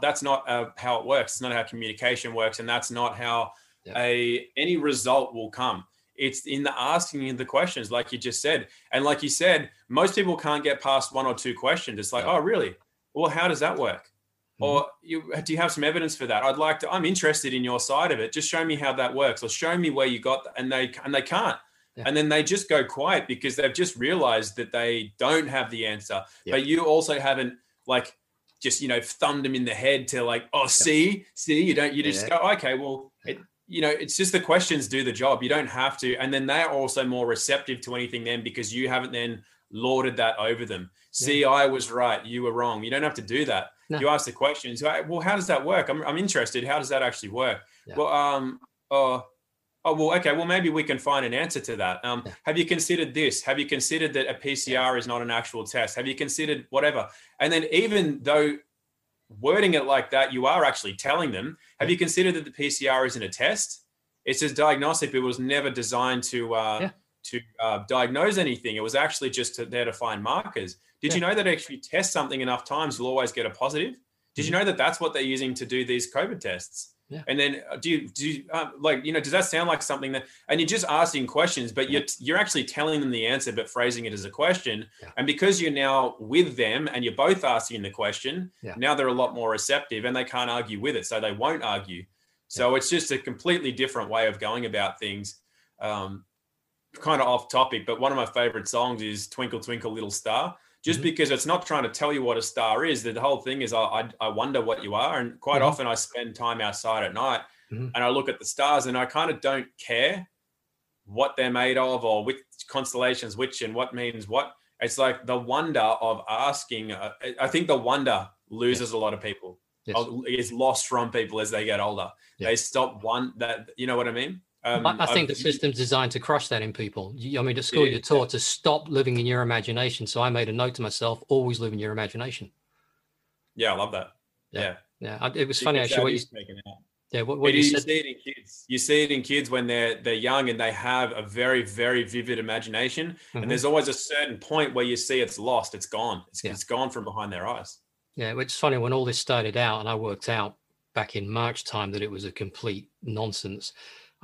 that's not how it works. It's not how communication works. And that's not how any result will come. It's in the asking of the questions, like you just said. And like you said, most people can't get past one or two questions. It's like, oh, really? Well, how does that work? Or do you have some evidence for that? I'm interested in your side of it. Just show me how that works, or show me where you got that. And they can't. Yeah. And then they just go quiet because they've just realized that they don't have the answer. Yeah. But you also haven't thumbed them in the head to go, okay, well, it's just the questions do the job. You don't have to. And then they're also more receptive to anything then, because you haven't then lorded that over them. Yeah. See, I was right. You were wrong. You don't have to do that. No. You ask the questions. Well, how does that work? I'm interested. How does that actually work? Yeah. Well, maybe we can find an answer to that. Have you considered this? Have you considered that a PCR is not an actual test? Have you considered whatever? And then, even though wording it like that, you are actually telling them, have you considered that the PCR isn't a test? It's just diagnostic. It was never designed to diagnose anything. It was actually just there to find markers. Did you know that if you test something enough times, you'll always get a positive? Did you know that that's what they're using to do these COVID tests? Yeah. And then does that sound like something that, and you're just asking questions, but you're actually telling them the answer, but phrasing it as a question. Yeah. And because you're now with them and you're both asking the question, now they're a lot more receptive and they can't argue with it. So they won't argue. Yeah. So it's just a completely different way of going about things. Kind of off topic, but one of my favorite songs is Twinkle Twinkle Little Star, just because it's not trying to tell you what a star is. The whole thing is I wonder what you are. And quite often I spend time outside at night and I look at the stars, and I kind of don't care what they're made of or which constellations, which and what means what. It's like the wonder of asking. I think the wonder loses a lot of people. Yes. It's lost from people as they get older. Yes. They stop one that, you know what I mean? I think the system's designed to crush that in people. I mean, at school you're taught to stop living in your imagination. So I made a note to myself, always live in your imagination. Yeah, I love that. Yeah. It was funny, actually. What you said. You see it in kids when they're young and they have a very, very vivid imagination. Mm-hmm. And there's always a certain point where you see it's lost, it's gone. It's gone from behind their eyes. Yeah, it's funny, when all this started out and I worked out back in March time that it was a complete nonsense,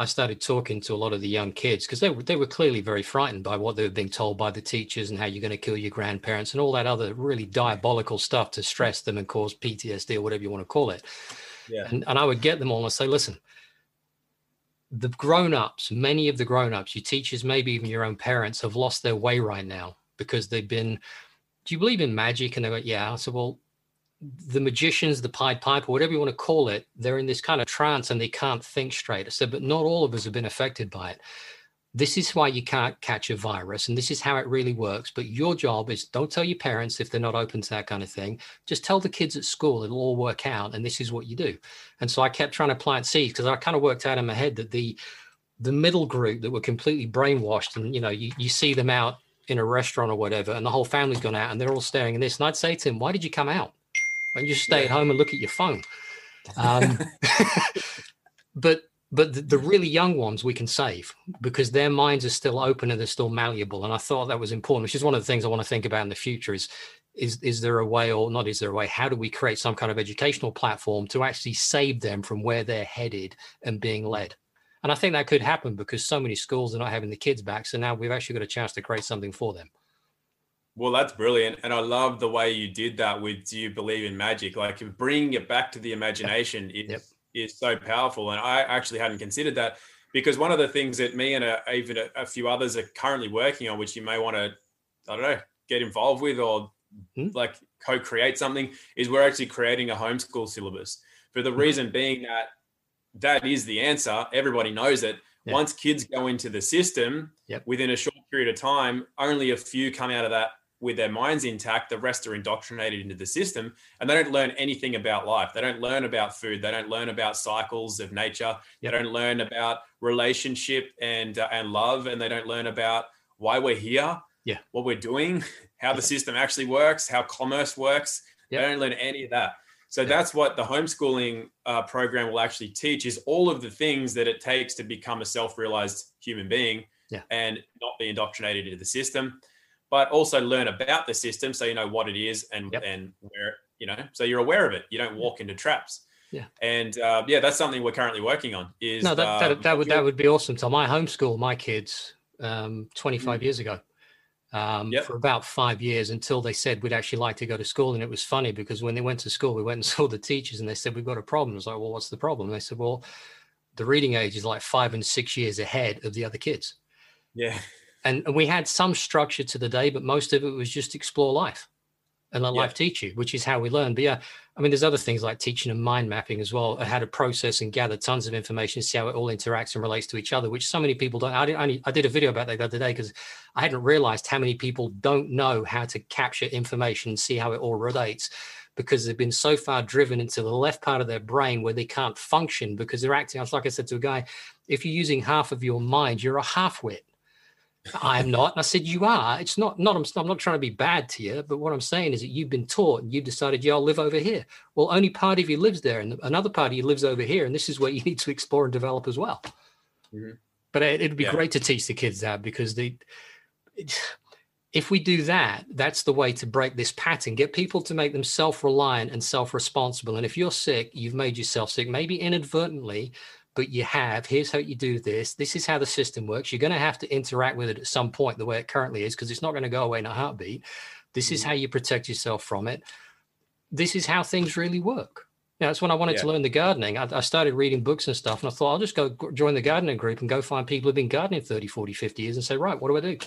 I started talking to a lot of the young kids because they were clearly very frightened by what they were being told by the teachers and how you're going to kill your grandparents and all that other really diabolical stuff to stress them and cause PTSD or whatever you want to call it. Yeah. And I would get them all and say, listen, the grown-ups, many of the grown-ups, your teachers, maybe even your own parents, have lost their way right now because they've been, do you believe in magic? And they went, yeah. I said, well, the magicians, the Pied Piper, whatever you want to call it, they're in this kind of trance and they can't think straight. I said, but not all of us have been affected by it. This is why you can't catch a virus, and this is how it really works. But your job is, don't tell your parents if they're not open to that kind of thing. Just tell the kids at school, it'll all work out, and this is what you do. And so I kept trying to plant seeds, because I kind of worked out in my head that the the middle group that were completely brainwashed, and you know, you see them out in a restaurant or whatever, and the whole family's gone out and they're all staring at this, and I'd say to him, why did you come out? Why didn't you stay at home and look at your phone? But the really young ones we can save, because their minds are still open and they're still malleable. And I thought that was important, which is one of the things I want to think about in the future is there a way, or not is there a way, how do we create some kind of educational platform to actually save them from where they're headed and being led? And I think that could happen because so many schools are not having the kids back. So now we've actually got a chance to create something for them. Well, that's brilliant. And I love the way you did that with Do You Believe in Magic? Like, bringing it back to the imagination is so powerful. And I actually hadn't considered that, because one of the things that me and even a few others are currently working on, which you may want to, I don't know, get involved with or like co-create something, is we're actually creating a homeschool syllabus, for the reason being that is the answer. Everybody knows it. Yep. Once kids go into the system, within a short period of time, only a few come out of that with their minds intact. The rest are indoctrinated into the system, and they don't learn anything about life. They don't learn about food. They don't learn about cycles of nature. Yep. They don't learn about relationship and love, and they don't learn about why we're here, what we're doing, how the system actually works, how commerce works. Yep. They don't learn any of that. So that's what the homeschooling program will actually teach, is all of the things that it takes to become a self-realized human being and not be indoctrinated into the system, but also learn about the system so you know what it is and where, you know, so you're aware of it. You don't walk into traps. Yeah. And that's something we're currently working on. That would be awesome. So I homeschooled my kids 25 years ago. For about 5 years, until they said we'd actually like to go to school. And it was funny, because when they went to school, we went and saw the teachers and they said, we've got a problem. It's like, well, what's the problem? And they said, well, the reading age is like 5 and 6 years ahead of the other kids. Yeah. And we had some structure to the day, but most of it was just explore life and let life teach you, which is how we learn. But I mean, there's other things like teaching and mind mapping as well, how to process and gather tons of information, see how it all interacts and relates to each other, which so many people don't. I did a video about that the other day, because I hadn't realized how many people don't know how to capture information and see how it all relates, because they've been so far driven into the left part of their brain where they can't function, because they're acting. Like I said to a guy, if you're using half of your mind, you're a half-wit. I'm not. And I said, you are. It's not. I'm not trying to be bad to you, but what I'm saying is that you've been taught and you've decided, I'll live over here. Well, only part of you lives there, and another part of you lives over here. And this is what you need to explore and develop as well. Mm-hmm. But it'd be great to teach the kids that, because if we do that, that's the way to break this pattern, get people to make them self-reliant and self-responsible. And if you're sick, you've made yourself sick, maybe inadvertently, but here's how you do this. This is how the system works. You're going to have to interact with it at some point, the way it currently is, because it's not going to go away in a heartbeat. This is how you protect yourself from it. This is how things really work. Now, that's when I wanted to learn the gardening. I started reading books and stuff, and I thought, I'll just go join the gardening group and go find people who've been gardening 30, 40, 50 years and say, right, what do I do?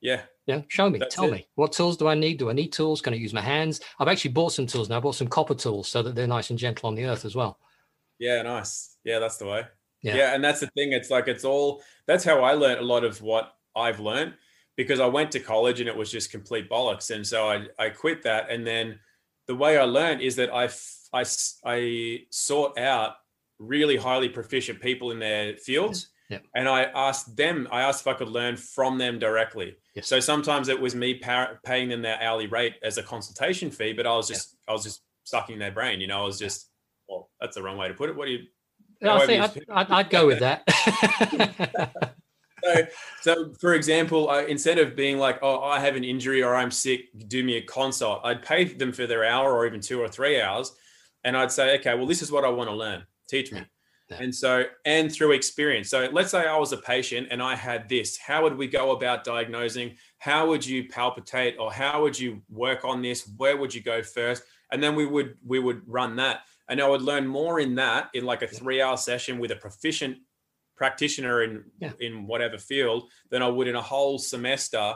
Yeah. Yeah. Show me. Tell me. What tools do I need? Do I need tools? Can I use my hands? I've actually bought some tools now. I bought some copper tools so that they're nice and gentle on the earth as well. Yeah, nice. Yeah, that's the way. Yeah, and that's the thing. It's like, that's how I learned a lot of what I've learned, because I went to college and it was just complete bollocks. And so I quit that. And then the way I learned is that I sought out really highly proficient people in their fields. Yep. And I asked if I could learn from them directly. Yep. So sometimes it was me paying them their hourly rate as a consultation fee, but I was just sucking their brain, you know, I was just, well, that's the wrong way to put it. What do you? No, I think I'd go with that. So for example, instead of being like, oh, I have an injury or I'm sick, do me a consult, I'd pay them for their hour or even 2 or 3 hours. And I'd say, okay, well, this is what I want to learn. Teach me. Yeah. And through experience. So let's say I was a patient and I had this. How would we go about diagnosing? How would you palpitate, or how would you work on this? Where would you go first? And then we would run that. And I would learn more in that, in like a 3-hour session with a proficient practitioner in whatever field, than I would in a whole semester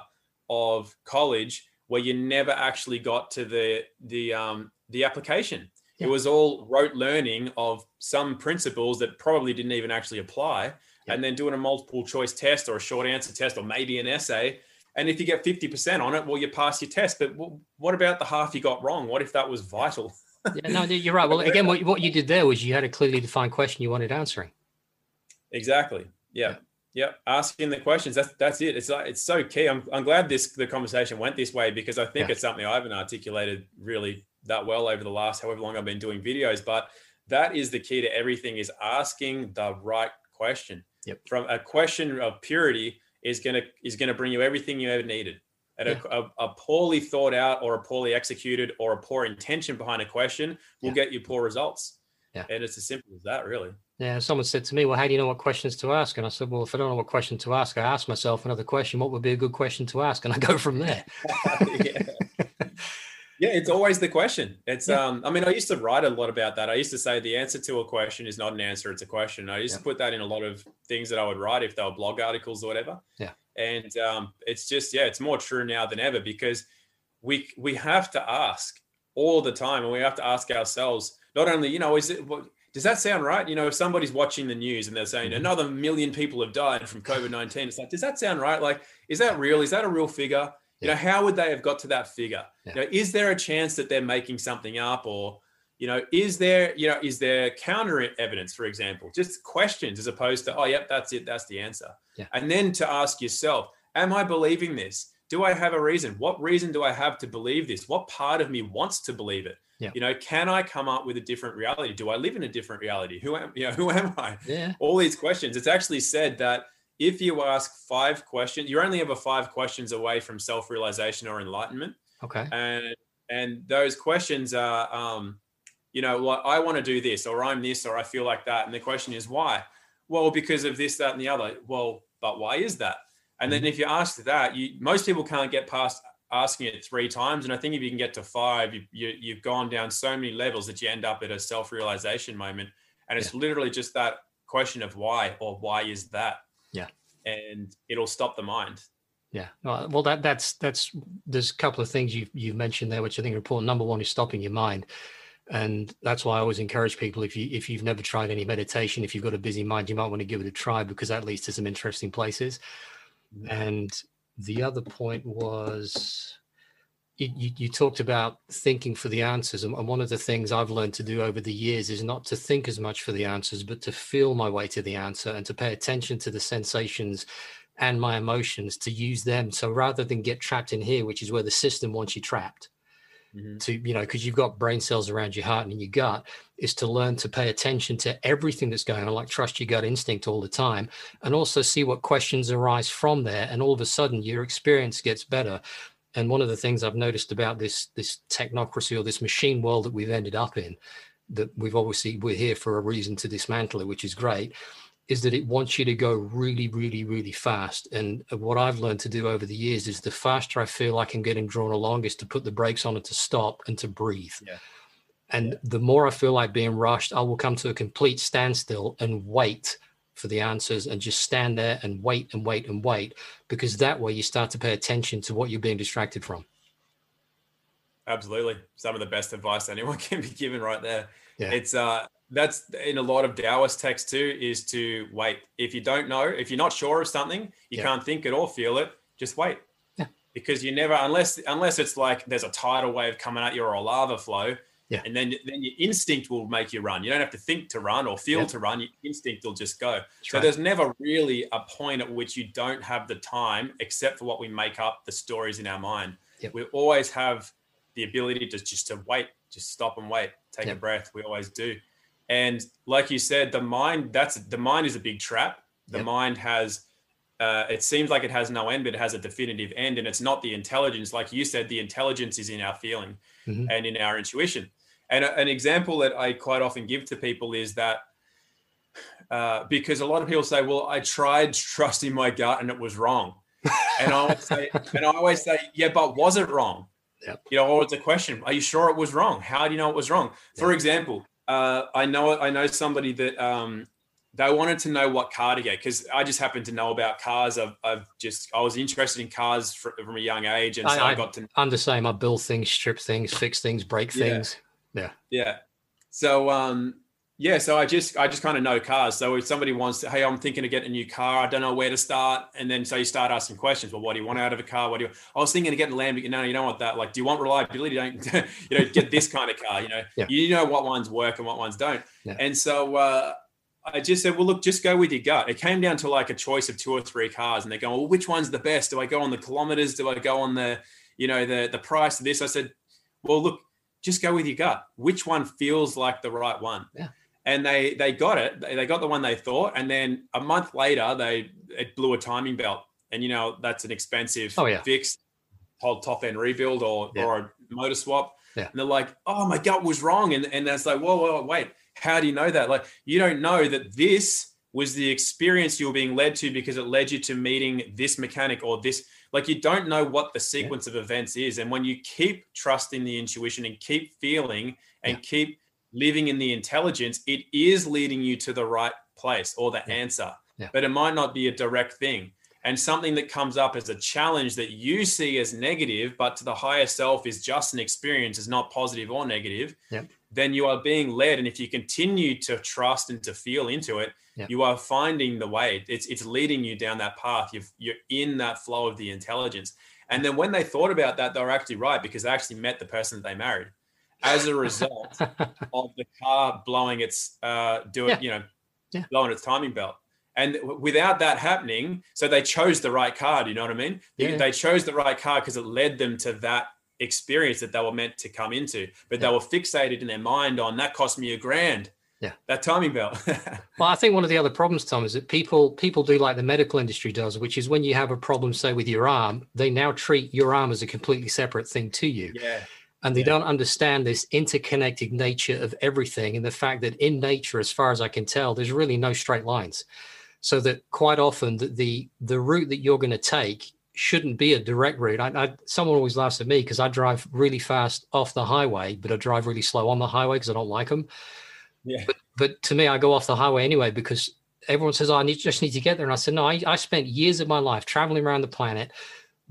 of college, where you never actually got to the application. Yeah. It was all rote learning of some principles that probably didn't even actually apply. Yeah. And then doing a multiple choice test or a short answer test, or maybe an essay. And if you get 50% on it, well, you pass your test. But what about the half you got wrong? What if that was vital? Yeah, no, you're right. Well, again, what you did there was you had a clearly defined question you wanted answering. Exactly. Yeah. Yeah. Asking the questions. That's it. It's like, it's so key. I'm glad the conversation went this way, because I think it's something I haven't articulated really that well over the last, however long I've been doing videos, but that is the key to everything, is asking the right question. Yep. From a question of purity is going to bring you everything you ever needed. And a poorly thought out or a poorly executed or a poor intention behind a question will get you poor results. Yeah. And it's as simple as that, really. Yeah. Someone said to me, well, how do you know what questions to ask? And I said, well, if I don't know what question to ask, I ask myself another question. What would be a good question to ask? And I go from there. Yeah, it's always the question. It's I mean, I used to write a lot about that. I used to say the answer to a question is not an answer, it's a question. I used to put that in a lot of things that I would write, if they were blog articles or whatever. Yeah. And it's just, it's more true now than ever, because we have to ask all the time, and we have to ask ourselves, not only, does that sound right? You know, if somebody's watching the news and they're saying another million people have died from COVID-19, it's like, does that sound right? Like, is that real? Is that a real figure? You know, how would they have got to that figure? You know, is there a chance that they're making something up? Or, is there counter evidence, for example? Just questions, as opposed to, that's it, that's the answer. Yeah. And then to ask yourself, am I believing this? Do I have a reason? What reason do I have to believe this? What part of me wants to believe it? Yeah. You know, can I come up with a different reality? Do I live in a different reality? Who am I? Yeah. All these questions. It's actually said that if you ask 5 questions, you're only ever 5 questions away from self-realization or enlightenment. Okay. And those questions are, I want to do this, or I'm this, or I feel like that. And the question is why? Well, because of this, that, and the other. Well, but why is that? And then if you ask that, most people can't get past asking it 3 times. And I think if you can get to 5, you've gone down so many levels that you end up at a self-realization moment. And it's literally just that question of why, or why is that? Yeah. And it'll stop the mind. Yeah. Well, that's there's a couple of things you've mentioned there, which I think are important. Number one is stopping your mind. And that's why I always encourage people, if you've never tried any meditation, if you've got a busy mind, you might want to give it a try, because that leads to some interesting places. And the other point was you talked about thinking for the answers. And one of the things I've learned to do over the years is not to think as much for the answers, but to feel my way to the answer, and to pay attention to the sensations and my emotions, to use them. So rather than get trapped in here, which is where the system wants you trapped, because you've got brain cells around your heart and in your gut, is to learn to pay attention to everything that's going on, like trust your gut instinct all the time, and also see what questions arise from there. And all of a sudden your experience gets better. And one of the things I've noticed about this technocracy, or this machine world that we've ended up in, that we're here for a reason to dismantle it, which is great, is that it wants you to go really, really, really fast. And what I've learned to do over the years is, the faster I feel like I'm getting drawn along, is to put the brakes on and to stop and to breathe. Yeah. And the more I feel like being rushed, I will come to a complete standstill and wait for the answers, and just stand there and wait and wait and wait, because that way you start to pay attention to what you're being distracted from. Absolutely. Some of the best advice anyone can be given right there. Yeah. It's, that's in a lot of Taoist texts too, is to wait. If you don't know, if you're not sure of something, you can't think it or feel it, just wait. Yeah. Because you never, unless it's like there's a tidal wave coming at you or a lava flow, and then your instinct will make you run. You don't have to think to run or feel to run. Your instinct will just go. So there's never really a point at which you don't have the time, except for what we make up, the stories in our mind. Yep. We always have the ability to wait, just stop and wait, take a breath. We always do. And like you said, the mind is a big trap. The mind has, it seems like it has no end, but it has a definitive end. And it's not the intelligence. Like you said, the intelligence is in our feeling and in our intuition. And an example that I quite often give to people is that, because a lot of people say, well, I tried trusting my gut and it was wrong. And I always say, yeah, but was it wrong? Yep. It's a question. Are you sure it was wrong? How do you know it was wrong? For example, I know somebody that they wanted to know what car to get, because I just happened to know about cars. I was interested in cars from a young age, and so I got to. I'm the same. I build things, strip things, fix things, break things. Yeah. Yeah. So so I just kind of know cars. So if somebody wants to, hey, I'm thinking of getting a new car, I don't know where to start, and then so you start asking questions. Well, what do you want out of a car? I was thinking of getting a Lamborghini. No, you don't want that. Like, do you want reliability? Don't get this kind of car. You know what ones work and what ones don't. Yeah. And so I just said, well, look, just go with your gut. It came down to like a choice of 2 or 3 cars, and they're going, well, which one's the best? Do I go on the kilometers? Do I go on the, you know, the price of this? I said, well, look, just go with your gut. Which one feels like the right one? Yeah. And they got it. They got the one they thought. And then a month later, it blew a timing belt. And, you know, that's an expensive fix, whole top end rebuild or a motor swap. Yeah. And they're like, oh, my gut was wrong. And that's like, whoa, wait. How do you know that? Like, you don't know that this was the experience you were being led to because it led you to meeting this mechanic or this. Like, you don't know what the sequence of events is. And when you keep trusting the intuition and keep feeling and keep living in the intelligence, it is leading you to the right place or the answer. Yeah. But it might not be a direct thing. And something that comes up as a challenge that you see as negative, but to the higher self is just an experience, is not positive or negative. Yeah. Then you are being led. And if you continue to trust and to feel into it, you are finding the way. It's leading you down that path. You're in that flow of the intelligence. And then when they thought about that, they were actually right, because they actually met the person that they married as a result of the car blowing its blowing its timing belt. And without that happening, so they chose the right car. Do you know what I mean? Yeah. They chose the right car because it led them to that experience that they were meant to come into, but they were fixated in their mind on that cost me $1,000. Yeah. That timing belt. Well, I think one of the other problems, Tom, is that people do like the medical industry does, which is when you have a problem, say with your arm, they now treat your arm as a completely separate thing to you. Yeah. And they don't understand this interconnected nature of everything. And the fact that in nature, as far as I can tell, there's really no straight lines. So that quite often the route that you're going to take shouldn't be a direct route. Someone always laughs at me because I drive really fast off the highway, but I drive really slow on the highway because I don't like them. Yeah. But to me, I go off the highway anyway because everyone says, oh, I just need to get there. And I said, no, I spent years of my life traveling around the planet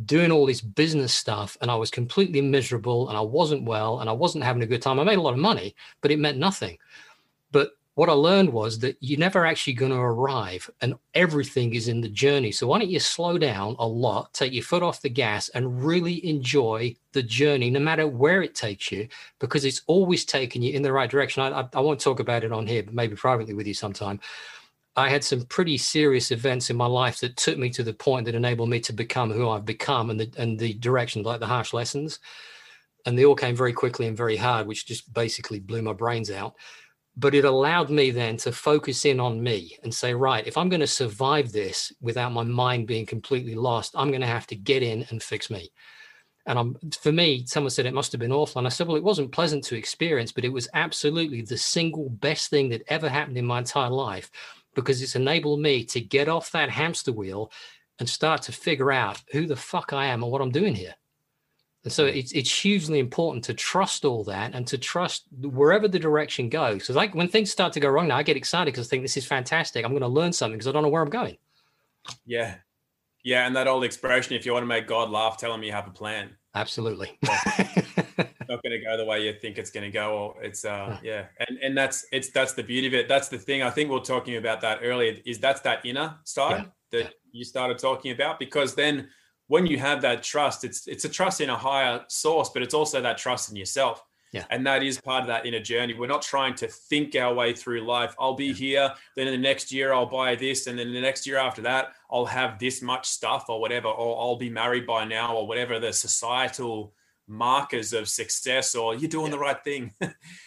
doing all this business stuff, and I was completely miserable, and I wasn't well, and I wasn't having a good time. I made a lot of money, but it meant nothing. But what I learned was that you're never actually going to arrive, and everything is in the journey. So why don't you slow down a lot, take your foot off the gas, and really enjoy the journey, no matter where it takes you, because it's always taking you in the right direction. I won't talk about it on here, but maybe privately with you sometime. I had some pretty serious events in my life that took me to the point that enabled me to become who I've become, and the direction, like the harsh lessons. And they all came very quickly and very hard, which just basically blew my brains out. But it allowed me then to focus in on me and say, right, if I'm going to survive this without my mind being completely lost, I'm going to have to get in and fix me. And for me, someone said it must have been awful. And I said, well, it wasn't pleasant to experience, but it was absolutely the single best thing that ever happened in my entire life, because it's enabled me to get off that hamster wheel and start to figure out who the fuck I am and what I'm doing here. And so it's hugely important to trust all that and to trust wherever the direction goes. So like when things start to go wrong now, I get excited because I think this is fantastic. I'm going to learn something because I don't know where I'm going. Yeah. Yeah. And that old expression, if you want to make God laugh, tell him you have a plan. Absolutely. It's not going to go the way you think it's going to go. Or it's, And that's the beauty of it. That's the thing. I think we were talking about that earlier, is that's that inner side that you started talking about, because then when you have that trust, it's a trust in a higher source, but it's also that trust in yourself. Yeah. And that is part of that inner journey. We're not trying to think our way through life. I'll be here, then in the next year I'll buy this, and then the next year after that I'll have this much stuff or whatever, or I'll be married by now, or whatever the societal markers of success, or you're doing the right thing.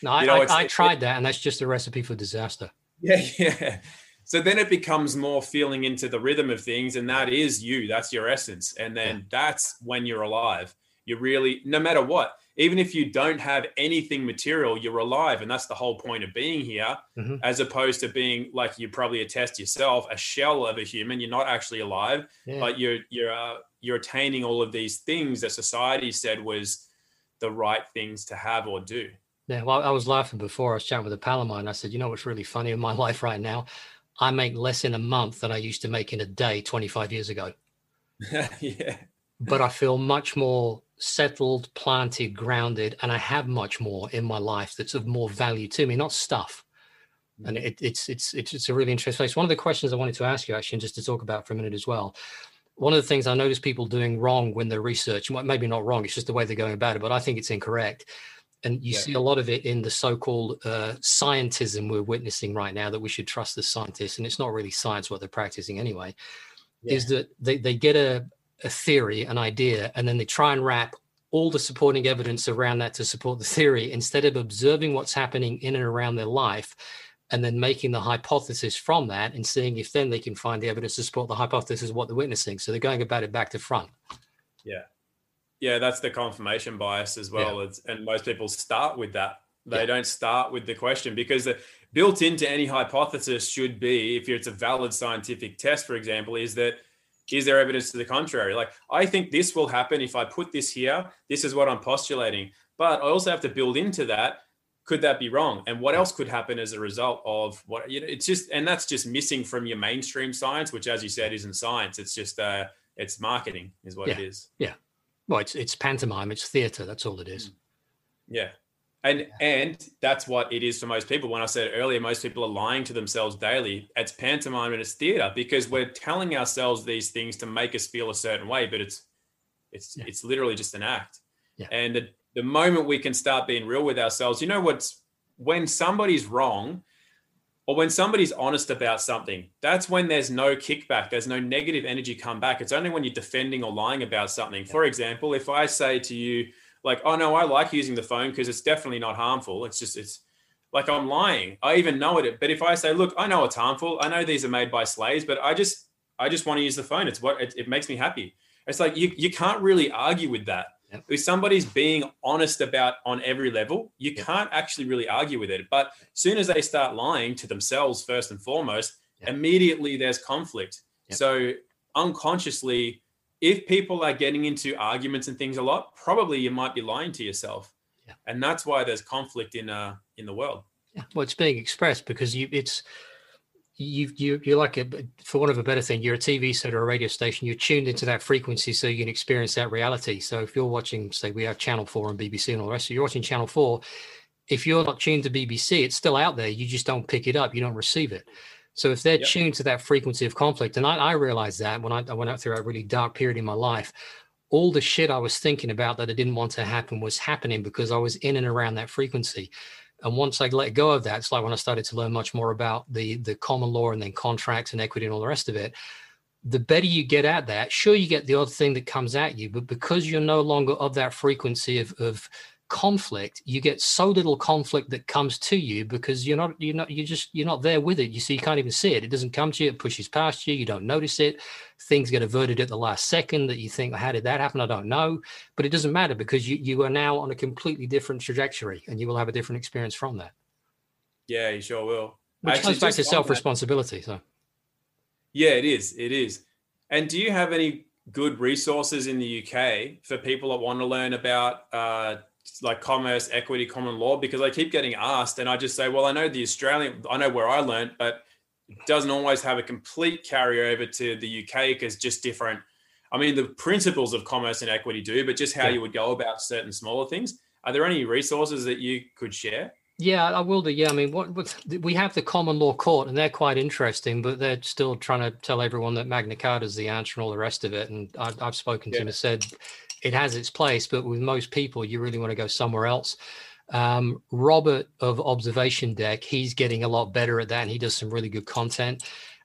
No, I tried that, and that's just a recipe for disaster. Yeah, yeah. So then it becomes more feeling into the rhythm of things, and that is you, that's your essence. And then that's when you're alive. You're really, no matter what, even if you don't have anything material, you're alive. And that's the whole point of being here, as opposed to being, like you probably attest yourself, a shell of a human. You're not actually alive, but you're attaining all of these things that society said was the right things to have or do. Yeah, well, I was laughing before. I was chatting with a pal of mine. I said, you know what's really funny in my life right now? I make less in a month than I used to make in a day 25 years ago. But I feel much more settled, planted, grounded, and I have much more in my life that's of more value to me, not stuff. And it's a really interesting place. One of the questions I wanted to ask you, actually, and just to talk about for a minute as well, one of the things I notice people doing wrong when they're researching, well, maybe not wrong, it's just the way they're going about it, but I think it's incorrect, And you see a lot of it in the so-called scientism we're witnessing right now, that we should trust the scientists. And it's not really science what they're practicing anyway, is that they get a theory, an idea, and then they try and wrap all the supporting evidence around that to support the theory, instead of observing what's happening in and around their life and then making the hypothesis from that and seeing if then they can find the evidence to support the hypothesis of what they're witnessing. So they're going about it back to front. Yeah. Yeah, that's the confirmation bias as well. Yeah. And most people start with that. They don't start with the question, because the built into any hypothesis should be, if it's a valid scientific test, for example, is that, is there evidence to the contrary? Like, I think this will happen if I put this here. This is what I'm postulating. But I also have to build into that, could that be wrong? And what else could happen as a result of what, you know, it's just, and that's just missing from your mainstream science, which, as you said, isn't science. It's just, it's marketing is what it is. Yeah. Well, it's pantomime, it's theatre. That's all it is. Yeah. And that's what it is for most people. When I said earlier, most people are lying to themselves daily. It's pantomime and it's theatre, because we're telling ourselves these things to make us feel a certain way, but it's literally just an act. Yeah. And the moment we can start being real with ourselves, you know what's, when somebody's wrong or when somebody's honest about something, that's when there's no kickback. There's no negative energy come back. It's only when you're defending or lying about something. For example, if I say to you, like, oh no, I like using the phone because it's definitely not harmful. It's just, it's like, I'm lying. I even know it. But if I say, look, I know it's harmful. I know these are made by slaves, but I just want to use the phone. It's what it makes me happy. It's like, you can't really argue with that. Yep. If somebody's being honest about on every level, you can't actually really argue with it. But as soon as they start lying to themselves, first and foremost, immediately there's conflict. Yep. So unconsciously, if people are getting into arguments and things a lot, probably you might be lying to yourself. Yeah. And that's why there's conflict in the world. Yeah. Well, it's being expressed because you're like, for want of a better thing, you're a TV set or a radio station. You're tuned into that frequency so you can experience that reality. So if you're watching, say we have Channel 4 and BBC and all the rest, so you're watching Channel 4. If you're not tuned to BBC, it's still out there. You just don't pick it up. You don't receive it. So if they're tuned to that frequency of conflict, and I realized that when I went out through a really dark period in my life, all the shit I was thinking about that I didn't want to happen was happening because I was in and around that frequency. And once I let go of that, it's like when I started to learn much more about the common law and then contracts and equity and all the rest of it, the better you get at that. Sure, you get the odd thing that comes at you, but because you're no longer of that frequency of conflict, you get so little conflict that comes to you because you're not there with it. You see, you can't even see it. It doesn't come to you. It pushes past you. You don't notice it. Things get averted at the last second that you think, how did that happen? I don't know, but it doesn't matter because you are now on a completely different trajectory and you will have a different experience from that. Yeah, you sure will. Which comes back to self-responsibility. So yeah, it is. And do you have any good resources in the UK for people that want to learn about like commerce, equity, common law? Because I keep getting asked and I just say, well, I know the Australian, I know where I learned, but it doesn't always have a complete carryover to the UK because just different. I mean, the principles of commerce and equity do, but just how you would go about certain smaller things. Are there any resources that you could share? Yeah, I will do. Yeah, I mean, we have the common law court and they're quite interesting, but they're still trying to tell everyone that Magna Carta is the answer and all the rest of it. And I've spoken to him and said, it has its place, but with most people, you really want to go somewhere else. Robert of Observation Deck, he's getting a lot better at that, and he does some really good content.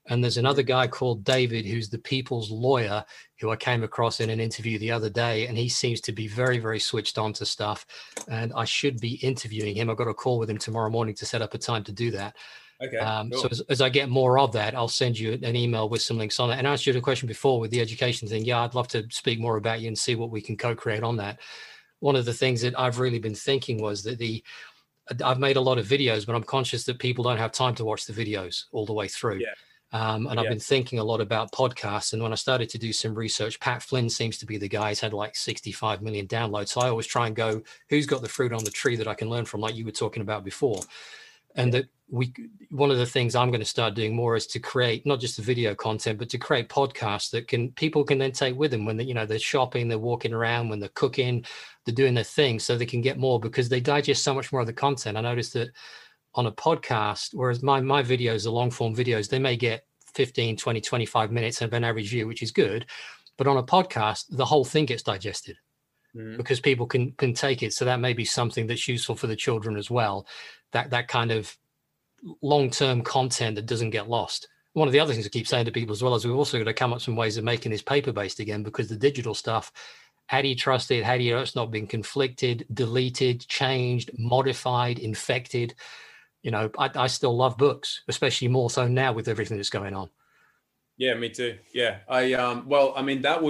And there's another guy called David, who's the people's lawyer, who I came across in an interview the other day, and he seems to be very, very switched on to stuff. And I should be interviewing him. I've got a call with him tomorrow morning to set up a time to do that. Okay, cool. So as I get more of that, I'll send you an email with some links on that. And I answered a question before with the education thing. Yeah, I'd love to speak more about you and see what we can co-create on that. One of the things that I've really been thinking was that I've made a lot of videos, but I'm conscious that people don't have time to watch the videos all the way through. Yeah. I've been thinking a lot about podcasts. And when I started to do some research, Pat Flynn seems to be the guy who's had like 65 million downloads. So I always try and go, who's got the fruit on the tree that I can learn from, like you were talking about before. And that one of the things I'm going to start doing more is to create not just the video content, but to create podcasts that people can then take with them when they, you know, they're shopping, they're walking around, when they're cooking, they're doing their thing, so they can get more because they digest so much more of the content. I noticed that on a podcast, whereas my videos, the long form videos, they may get 15, 20, 25 minutes of an average view, which is good. But on a podcast, the whole thing gets digested. because people can take it. So that may be something that's useful for the children as well, that kind of long-term content that doesn't get lost. One of the other things I keep saying to people as well is we've also got to come up with some ways of making this paper-based again, because the digital stuff, how do you trust it? How do you know it's not been conflicted, deleted, changed, modified, infected? You know, I still love books, especially more so now with everything that's going on. Yeah, me too. Yeah. It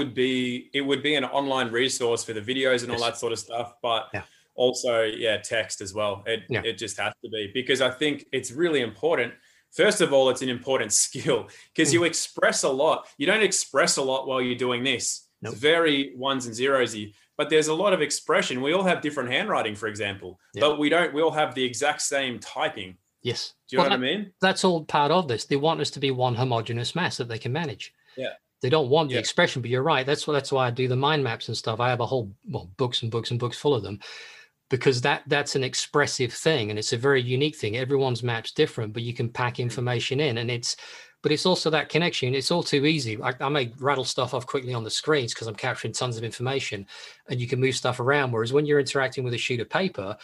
would be an online resource for the videos and all that sort of stuff, but also, text as well. It just has to be, because I think it's really important. First of all, it's an important skill because you express a lot. You don't express a lot while you're doing this. Nope. It's very ones and zeros-y, but there's a lot of expression. We all have different handwriting, for example, but we all have the exact same typing. Yes. Do you know what I mean? That's all part of this. They want us to be one homogeneous mass that they can manage. Yeah. They don't want the expression, but you're right. That's why I do the mind maps and stuff. I have a whole books and books and books full of them, because that's an expressive thing. And it's a very unique thing. Everyone's map's different, but you can pack information in, and it's also that connection. It's all too easy. I may rattle stuff off quickly on the screens because I'm capturing tons of information and you can move stuff around. Whereas when you're interacting with a sheet of paper,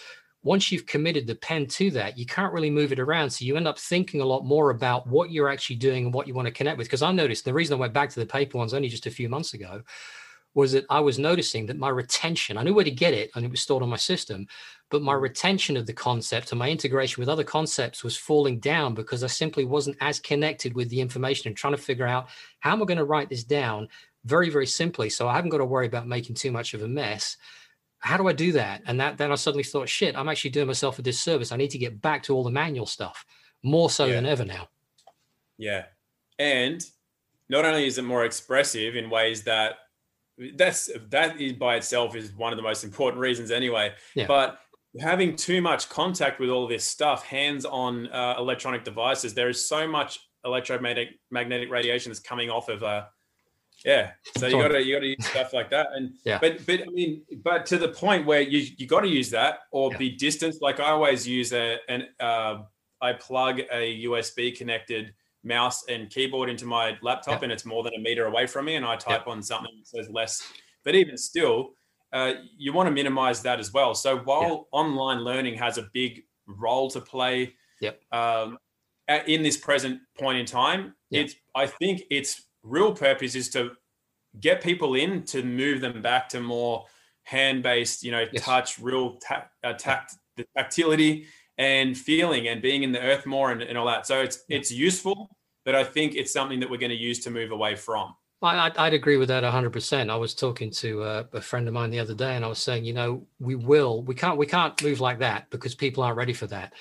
once you've committed the pen to that, you can't really move it around. So you end up thinking a lot more about what you're actually doing and what you want to connect with. Because I noticed the reason I went back to the paper ones only just a few months ago was that I was noticing that my retention, I knew where to get it and it was stored on my system, but my retention of the concept and my integration with other concepts was falling down because I simply wasn't as connected with the information and trying to figure out how am I going to write this down very, very simply. So I haven't got to worry about making too much of a mess. How do I do that? And then I suddenly thought, shit, I'm actually doing myself a disservice. I need to get back to all the manual stuff more so than ever now. Yeah. And not only is it more expressive in ways that is by itself is one of the most important reasons anyway, but having too much contact with all this stuff, hands on electronic devices, there is so much electromagnetic radiation that's coming off of so you gotta use stuff like that, and but to the point where you got to use that or be distanced. Like I always use I plug a USB connected mouse and keyboard into my laptop and it's more than a meter away from me, and I type on something that says less. But even still, you want to minimize that as well. So while online learning has a big role to play in this present point in time, I think its real purpose is to get people in, to move them back to more hand-based, touch, real tactility and feeling and being in the earth more and all that. So it's useful, but I think it's something that we're going to use to move away from. I'd agree with that 100%. I was talking to a friend of mine the other day and I was saying, we can't move like that because people aren't ready for that,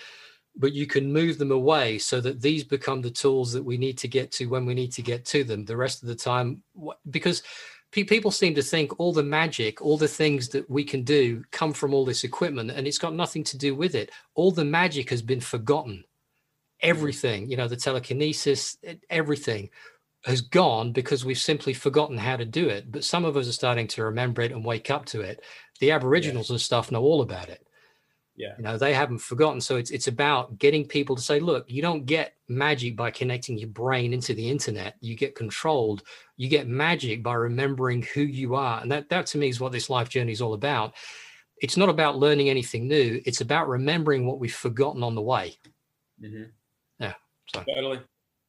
but you can move them away so that these become the tools that we need to get to when we need to get to them the rest of the time, because people seem to think all the magic, all the things that we can do come from all this equipment, and it's got nothing to do with it. All the magic has been forgotten. Everything, the telekinesis, everything has gone because we've simply forgotten how to do it. But some of us are starting to remember it and wake up to it. The Aboriginals and stuff know all about it. Yeah. They haven't forgotten. So it's about getting people to say, look, you don't get magic by connecting your brain into the internet. You get controlled. You get magic by remembering who you are. And that to me is what this life journey is all about. It's not about learning anything new. It's about remembering what we've forgotten on the way. Mm-hmm. Yeah. So. Totally.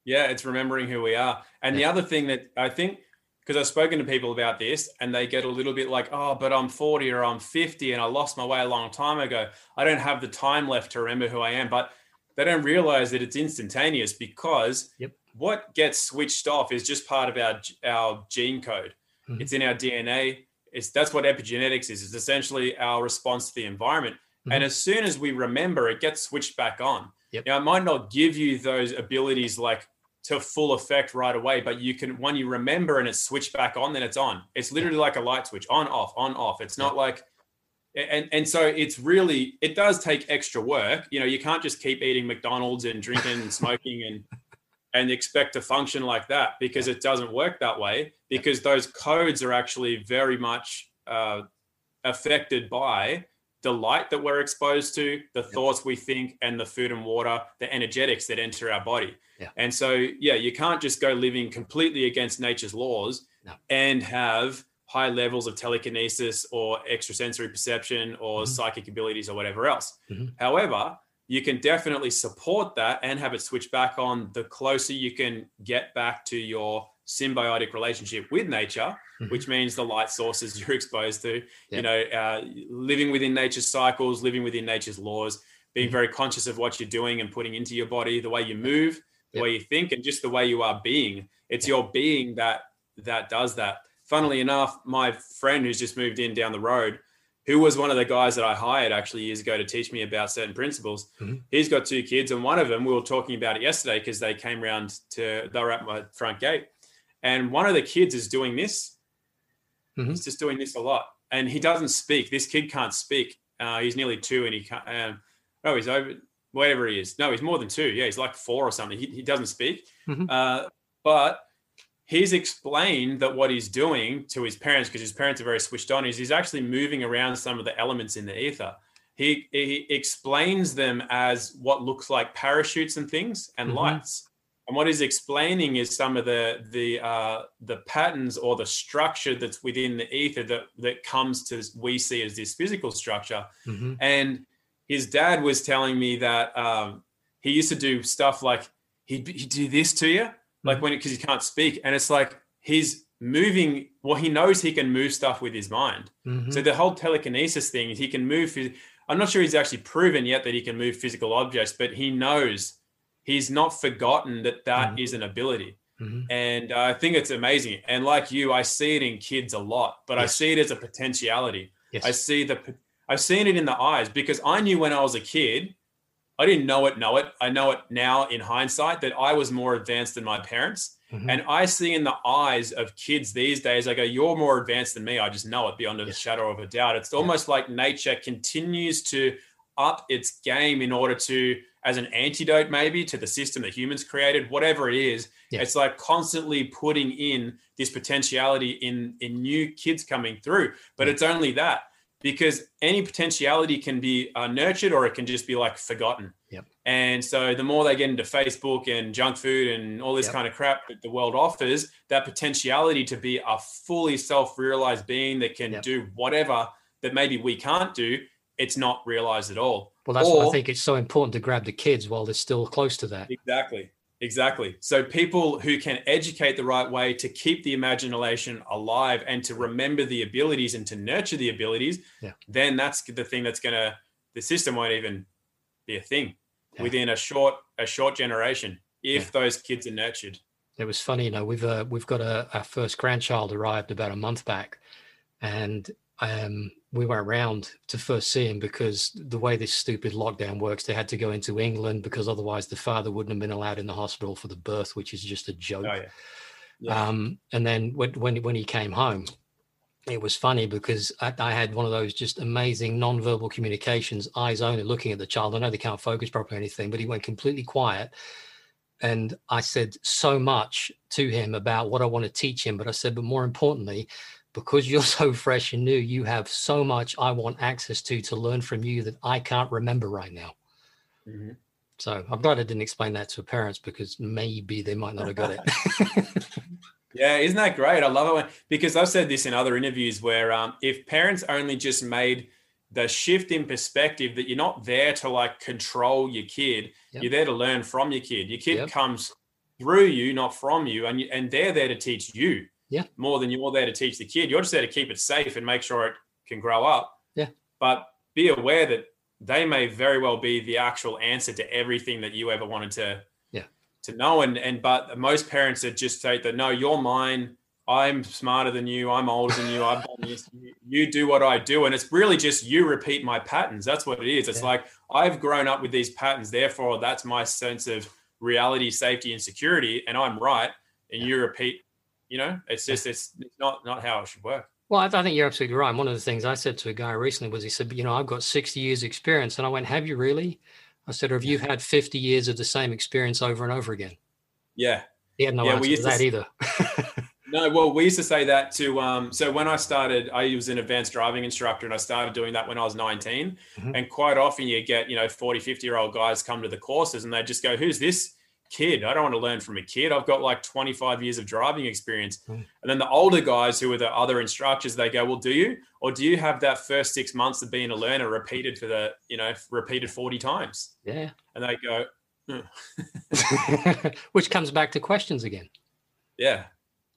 Yeah. It's remembering who we are. And the other thing that I think, because I've spoken to people about this and they get a little bit like, oh, but I'm 40 or I'm 50 and I lost my way a long time ago. I don't have the time left to remember who I am. But they don't realize that it's instantaneous, because what gets switched off is just part of our gene code. Mm-hmm. It's in our DNA. That's what epigenetics is. It's essentially our response to the environment. Mm-hmm. And as soon as we remember, it gets switched back on. Yep. Now, it might not give you those abilities like to full effect right away, but you can, when you remember and it's switched back on, then it's on. It's literally like a light switch, on, off, on, off. It's not like, and so it's really, it does take extra work. You can't just keep eating McDonald's and drinking and smoking and expect to function like that, because it doesn't work that way, because those codes are actually very much affected by the light that we're exposed to, the thoughts we think, and the food and water, the energetics that enter our body. Yeah. And so, you can't just go living completely against nature's laws and have high levels of telekinesis or extrasensory perception or psychic abilities or whatever else. However, you can definitely support that and have it switch back on the closer you can get back to your symbiotic relationship with nature, which means the light sources you're exposed to, you know, living within nature's cycles, living within nature's laws, being very conscious of what you're doing and putting into your body, the way you move, the way you think, and just the way you are being. It's your being that does that. Funnily enough, my friend who's just moved in down the road, who was one of the guys that I hired actually years ago to teach me about certain principles. He's got two kids, and one of them, we were talking about it yesterday because they came round to, they were at my front gate, and one of the kids is doing this. He's just doing this a lot, and he doesn't speak. This kid can't speak. He's nearly two, and he can't, he's over, whatever he is. No, he's more than two. Yeah, he's like four or something. He doesn't speak, but he's explained that what he's doing to his parents, because his parents are very switched on, is he's actually moving around some of the elements in the ether. He explains them as what looks like parachutes and things and lights. And what he's explaining is some of the patterns or the structure that's within the ether that comes to we see as this physical structure. And his dad was telling me that he used to do stuff like he'd do this to you. Like because he can't speak, and it's like he's moving. Well, he knows he can move stuff with his mind. So the whole telekinesis thing, he can move. I'm not sure he's actually proven yet that he can move physical objects, but he knows. He's not forgotten that is an ability, and I think it's amazing. And like you, I see it in kids a lot, but I see it as a potentiality. I've seen it in the eyes, because I knew when I was a kid. I didn't know it. I know it now in hindsight that I was more advanced than my parents. And I see in the eyes of kids these days, I go, you're more advanced than me. I just know it beyond a shadow of a doubt. It's almost like nature continues to up its game in order to, as an antidote maybe to the system that humans created, whatever it is, it's like constantly putting in this potentiality in new kids coming through. But it's only that. Because any potentiality can be nurtured, or it can just be like forgotten. And so the more they get into Facebook and junk food and all this kind of crap that the world offers, that potentiality to be a fully self-realized being that can do whatever that maybe we can't do, it's not realized at all. Well, that's why I think it's so important to grab the kids while they're still close to that. Exactly. So people who can educate the right way to keep the imagination alive and to remember the abilities and to nurture the abilities, then that's the thing that's the system won't even be a thing within a short generation if those kids are nurtured. It was funny, you know, we've got our first grandchild arrived about a month back, and we went round to first see him because the way this stupid lockdown works, they had to go into England because otherwise the father wouldn't have been allowed in the hospital for the birth, which is just a joke. And then when he came home, it was funny because I had one of those just amazing nonverbal communications, eyes only looking at the child. I know they can't focus properly or anything, but he went completely quiet. And I said so much to him about what I want to teach him. But I said, but more importantly, because you're so fresh and new, you have so much I want access to learn from you that I can't remember right now. So I'm glad I didn't explain that to parents, because maybe they might not have got it. Isn't that great? I love it because I've said this in other interviews where if parents only just made the shift in perspective that you're not there to like control your kid, you're there to learn from your kid. Your kid comes through you, not from you, and they're there to teach you. More than you're there to teach the kid. You're just there to keep it safe and make sure it can grow up. But be aware that they may very well be the actual answer to everything that you ever wanted to know. And but most parents that just say that, no, you're mine. I'm smarter than you. I'm older than you. I've done this. You do what I do. And it's really just you repeat my patterns. That's what it is. It's like I've grown up with these patterns. Therefore, that's my sense of reality, safety, and security. And I'm right. And you repeat. You know, it's just, it's not how it should work. Well, I think you're absolutely right. One of the things I said to a guy recently was, he said, you know, I've got 60 years experience. And I went, have you really? I said, or have you had 50 years of the same experience over and over again? Yeah. He had no answer to that either. No, well, we used to say that to, so when I started, I was an advanced driving instructor, and I started doing that when I was 19. And quite often you get, you know, 40, 50-year-old guys come to the courses and they just go, who's this kid. I don't want to learn from a kid. I've got like 25 years of driving experience. And then the older guys who are the other instructors, they go, well, do you? Or do you have that first 6 months of being a learner repeated for the, you know, repeated 40 times? Yeah. And they go, which comes back to questions again. Yeah.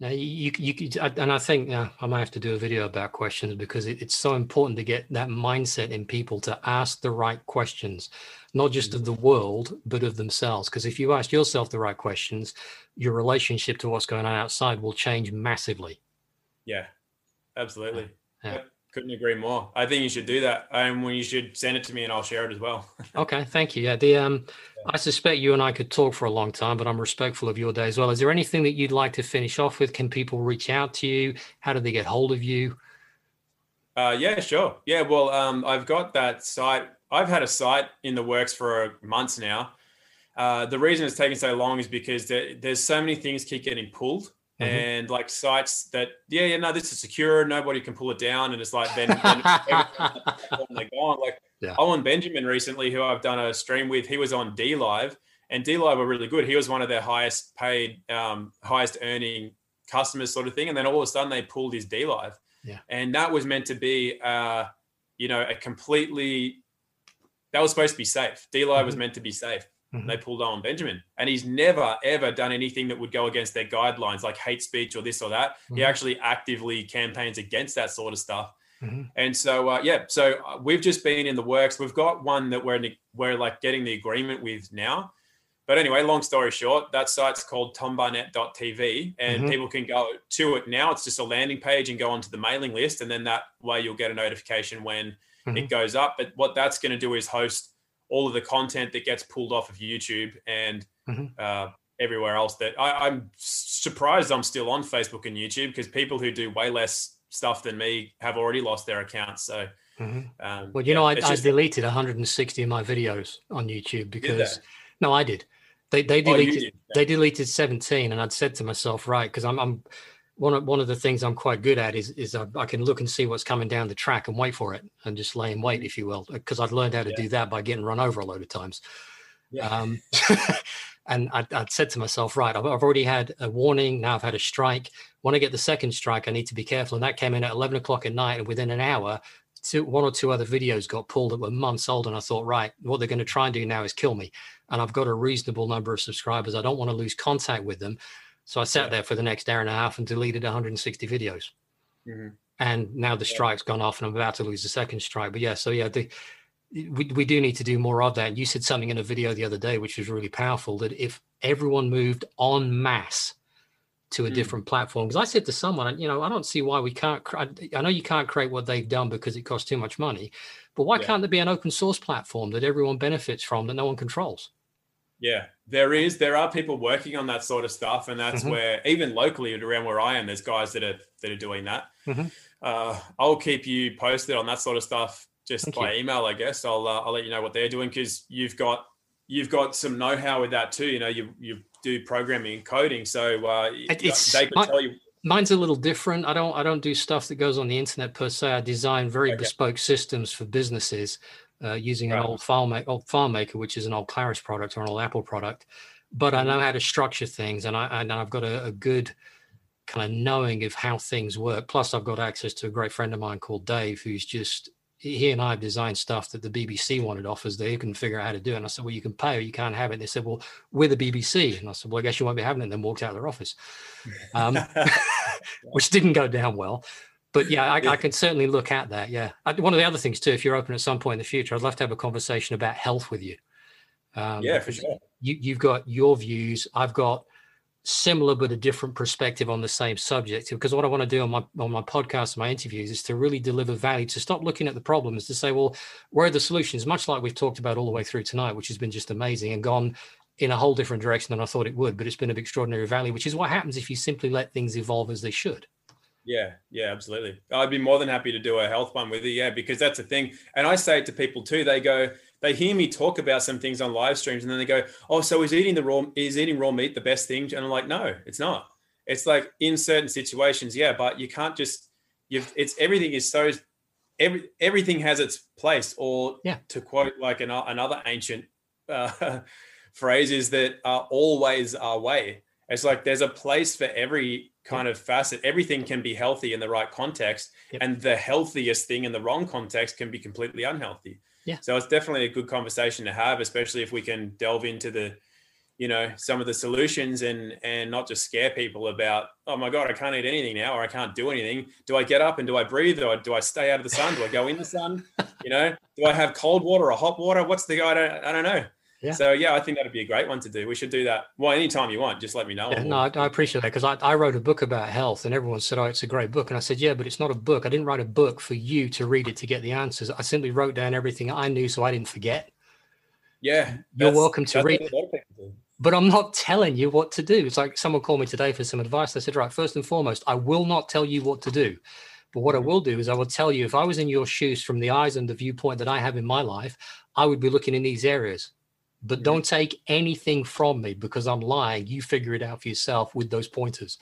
Now and I think I might have to do a video about questions, because it's so important to get that mindset in people to ask the right questions, not just of the world, but of themselves. Because if you ask yourself the right questions, your relationship to what's going on outside will change massively. Yeah, absolutely. Yeah. Couldn't agree more. I think you should do that. Well, you should send it to me and I'll share it as well. Okay, thank you. Yeah, I suspect you and I could talk for a long time, but I'm respectful of your day as well. Is there anything that you'd like to finish off with? Can people reach out to you? How do they get hold of you? Yeah, sure. Yeah, well, I've got that site. I've had a site in the works for months now. The reason it's taken so long is because there's so many things keep getting pulled. And like sites that, this is secure. Nobody can pull it down. And it's like, then they're gone. Like Owen Benjamin recently, who I've done a stream with, he was on DLive, and DLive were really good. He was one of their highest paid, highest earning customers sort of thing. And then all of a sudden they pulled his DLive. Yeah. And that was meant to be, that was supposed to be safe. DLive was meant to be safe. Mm-hmm. They pulled Owen Benjamin, and he's never, ever done anything that would go against their guidelines, like hate speech or this or that. Mm-hmm. He actually actively campaigns against that sort of stuff. Mm-hmm. And so, so we've just been in the works. We've got one that we're like getting the agreement with now. But anyway, long story short, that site's called tombarnett.tv, and people can go to it now. It's just a landing page and go onto the mailing list. And then that way you'll get a notification when it goes up. But what that's going to do is host all of the content that gets pulled off of YouTube and everywhere else. That I'm surprised I'm still on Facebook and YouTube, because people who do way less stuff than me have already lost their accounts. So, I deleted 160 of my videos on YouTube because I did. They deleted 17, and I'd said to myself, right, because I'm one of the things I'm quite good at is I can look and see what's coming down the track and wait for it and just lay in wait, if you will, because I've learned how to do that by getting run over a load of times. Yeah. And I'd said to myself, right, I've already had a warning. Now I've had a strike. When I get the second strike, I need to be careful. And that came in at 11 o'clock at night. And within an hour, one or two other videos got pulled that were months old. And I thought, right, what they're going to try and do now is kill me. And I've got a reasonable number of subscribers. I don't want to lose contact with them. So I sat there for the next hour and a half and deleted 160 videos. Mm-hmm. And now the strike's gone off and I'm about to lose the second strike. But we do need to do more of that. You said something in a video the other day, which was really powerful, that if everyone moved en masse to a different platform, because I said to someone, I don't see why we can't, I know you can't create what they've done because it costs too much money, but why can't there be an open source platform that everyone benefits from that no one controls? Yeah, there are people working on that sort of stuff. And that's where, even locally around where I am, there's guys that are doing that. I'll keep you posted on that sort of stuff just email, I guess. I'll let you know what they're doing, because you've got some know-how with that too. You do programming and coding. So they could tell you. Mine's a little different. I don't do stuff that goes on the internet per se. I design very bespoke systems for businesses. Using an old FileMaker, which is an old Claris product or an old Apple product, but I know how to structure things, and I've got a good kind of knowing of how things work. Plus, I've got access to a great friend of mine called Dave, who's he and I have designed stuff that the BBC wanted off us. They couldn't figure out how to do it. And I said, well, you can pay or you can't have it. And they said, well, we're the BBC. And I said, well, I guess you won't be having it. And then walked out of their office, which didn't go down well. But I can certainly look at that. Yeah. One of the other things too, if you're open at some point in the future, I'd love to have a conversation about health with you. For sure. You've got your views. I've got similar but a different perspective on the same subject. Because what I want to do on my podcast, my interviews, is to really deliver value. To stop looking at the problems, to say, well, where are the solutions? Much like we've talked about all the way through tonight, which has been just amazing and gone in a whole different direction than I thought it would. But it's been of extraordinary value, which is what happens if you simply let things evolve as they should. Yeah, absolutely. I'd be more than happy to do a health one with you. Yeah, because that's the thing. And I say it to people too. They hear me talk about some things on live streams and then they go, oh, so is eating raw meat the best thing? And I'm like, no, it's not. It's like in certain situations. Yeah. But you can't everything has its place, or to quote like another ancient phrases that are always our way. It's like there's a place for every kind of facet. Everything can be healthy in the right context, and the healthiest thing in the wrong context can be completely unhealthy. Yeah. So it's definitely a good conversation to have, especially if we can delve into the, you know, some of the solutions and not just scare people about, oh my God, I can't eat anything now, or I can't do anything. Do I get up and do I breathe, or do I stay out of the sun? Do I go in the sun? You know, do I have cold water or hot water? What's the guy? I don't know. Yeah. So yeah, I think that'd be a great one to do. We should do that. Well, anytime you want, just let me know. Yeah, no, I appreciate that, because I wrote a book about health, and everyone said, oh, it's a great book. And I said, yeah, but it's not a book. I didn't write a book for you to read it to get the answers. I simply wrote down everything I knew so I didn't forget. Yeah. You're welcome to read it. But I'm not telling you what to do. It's like someone called me today for some advice. They said, right, first and foremost, I will not tell you what to do. But what I will do is I will tell you, if I was in your shoes, from the eyes and the viewpoint that I have in my life, I would be looking in these areas. But don't take anything from me because I'm lying. You figure it out for yourself with those pointers,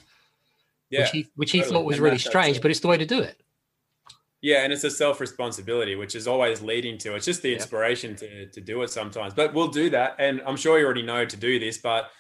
which he totally thought was really strange, but it's the way to do it. Yeah, and it's a self-responsibility, which is always leading to, it's just the inspiration to do it sometimes. But we'll do that, and I'm sure you already know to do this, but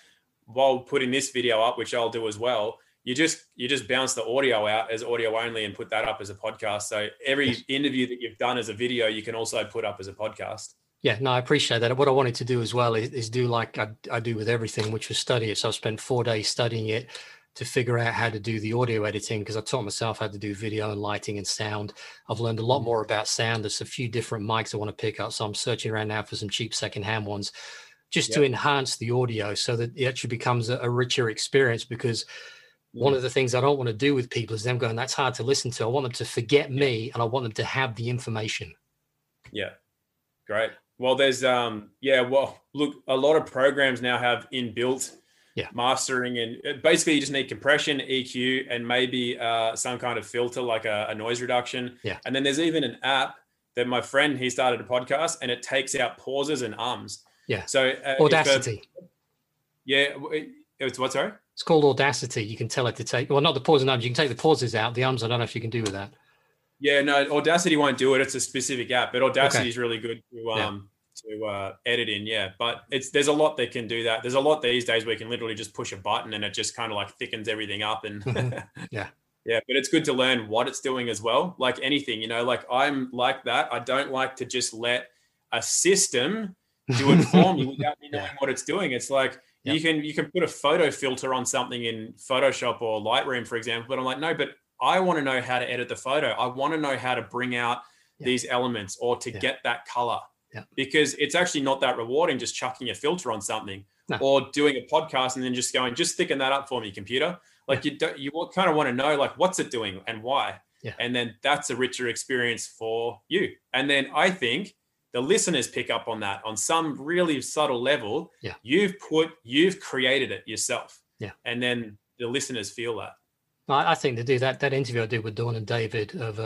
while putting this video up, which I'll do as well, you just bounce the audio out as audio only and put that up as a podcast. So every interview that you've done as a video, you can also put up as a podcast. Yeah, no, I appreciate that. What I wanted to do as well is do like I do with everything, which was study it. So I spent 4 days studying it to figure out how to do the audio editing, because I taught myself how to do video and lighting and sound. I've learned a lot more about sound. There's a few different mics I want to pick up. So I'm searching around now for some cheap secondhand ones just to enhance the audio so that it actually becomes a richer experience, because one of the things I don't want to do with people is them going, that's hard to listen to. I want them to forget me, and I want them to have the information. Yeah, great. Well, there's, look, a lot of programs now have inbuilt mastering, and basically you just need compression, EQ, and maybe some kind of filter, like a noise reduction. Yeah. And then there's even an app that my friend, he started a podcast, and it takes out pauses and ums. Yeah. So Audacity. It's what, sorry? It's called Audacity. You can tell it to take, well, not the pauses and ums. You can take the pauses out. The ums, I don't know if you can do with that. Yeah, no, Audacity won't do it. It's a specific app, but Audacity is really good to edit in. Yeah, but there's a lot that can do that. There's a lot these days where you can literally just push a button and it just kind of like thickens everything up. And but it's good to learn what it's doing as well. Like anything, you know, like I'm like that. I don't like to just let a system do it for me without me knowing what it's doing. It's like you can put a photo filter on something in Photoshop or Lightroom, for example. But I'm like, no, but I want to know how to edit the photo. I want to know how to bring out these elements, or to get that color, because it's actually not that rewarding just chucking a filter on something or doing a podcast and then just going, just thicken that up for me, computer. Like you kind of want to know, like, what's it doing and why? Yeah. And then that's a richer experience for you. And then I think the listeners pick up on that on some really subtle level. Yeah. You've created it yourself. Yeah. And then the listeners feel that. I think to do that interview I did with Dawn and David of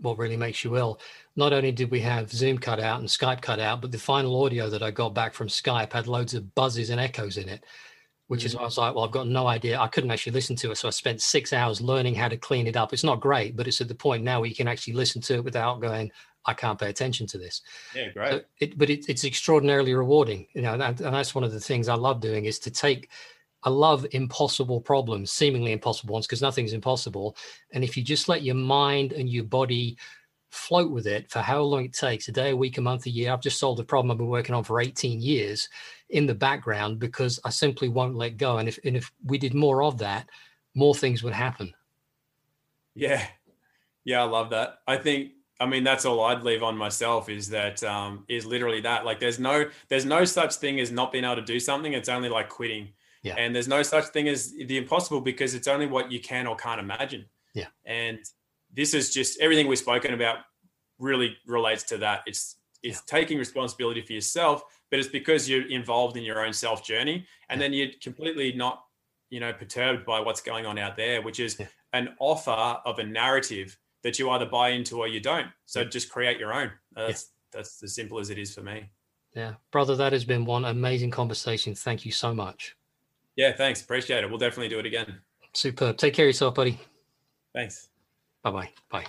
What Really Makes You Ill, not only did we have Zoom cut out and Skype cut out, but the final audio that I got back from Skype had loads of buzzes and echoes in it, which is why I was like, well, I've got no idea. I couldn't actually listen to it. So I spent 6 hours learning how to clean it up. It's not great, but it's at the point now where you can actually listen to it without going, I can't pay attention to this. Yeah, great. So it's extraordinarily rewarding. You know, and that's one of the things I love doing is to take – I love impossible problems, seemingly impossible ones, because nothing's impossible. And if you just let your mind and your body float with it for how long it takes, a day, a week, a month, a year, I've just solved a problem I've been working on for 18 years in the background because I simply won't let go. And if we did more of that, more things would happen. Yeah. Yeah, I love that. I mean, that's all I'd leave on myself is that is literally that. Like there's no such thing as not being able to do something. It's only like quitting. Yeah. And there's no such thing as the impossible because it's only what you can or can't imagine. Yeah. And this is just everything we've spoken about really relates to that. It's taking responsibility for yourself, but it's because you're involved in your own self journey. And then you're completely not, you know, perturbed by what's going on out there, which is an offer of a narrative that you either buy into or you don't. So just create your own. That's as simple as it is for me. Yeah. Brother, that has been one amazing conversation. Thank you so much. Yeah, thanks. Appreciate it. We'll definitely do it again. Superb. Take care of yourself, buddy. Thanks. Bye-bye. Bye.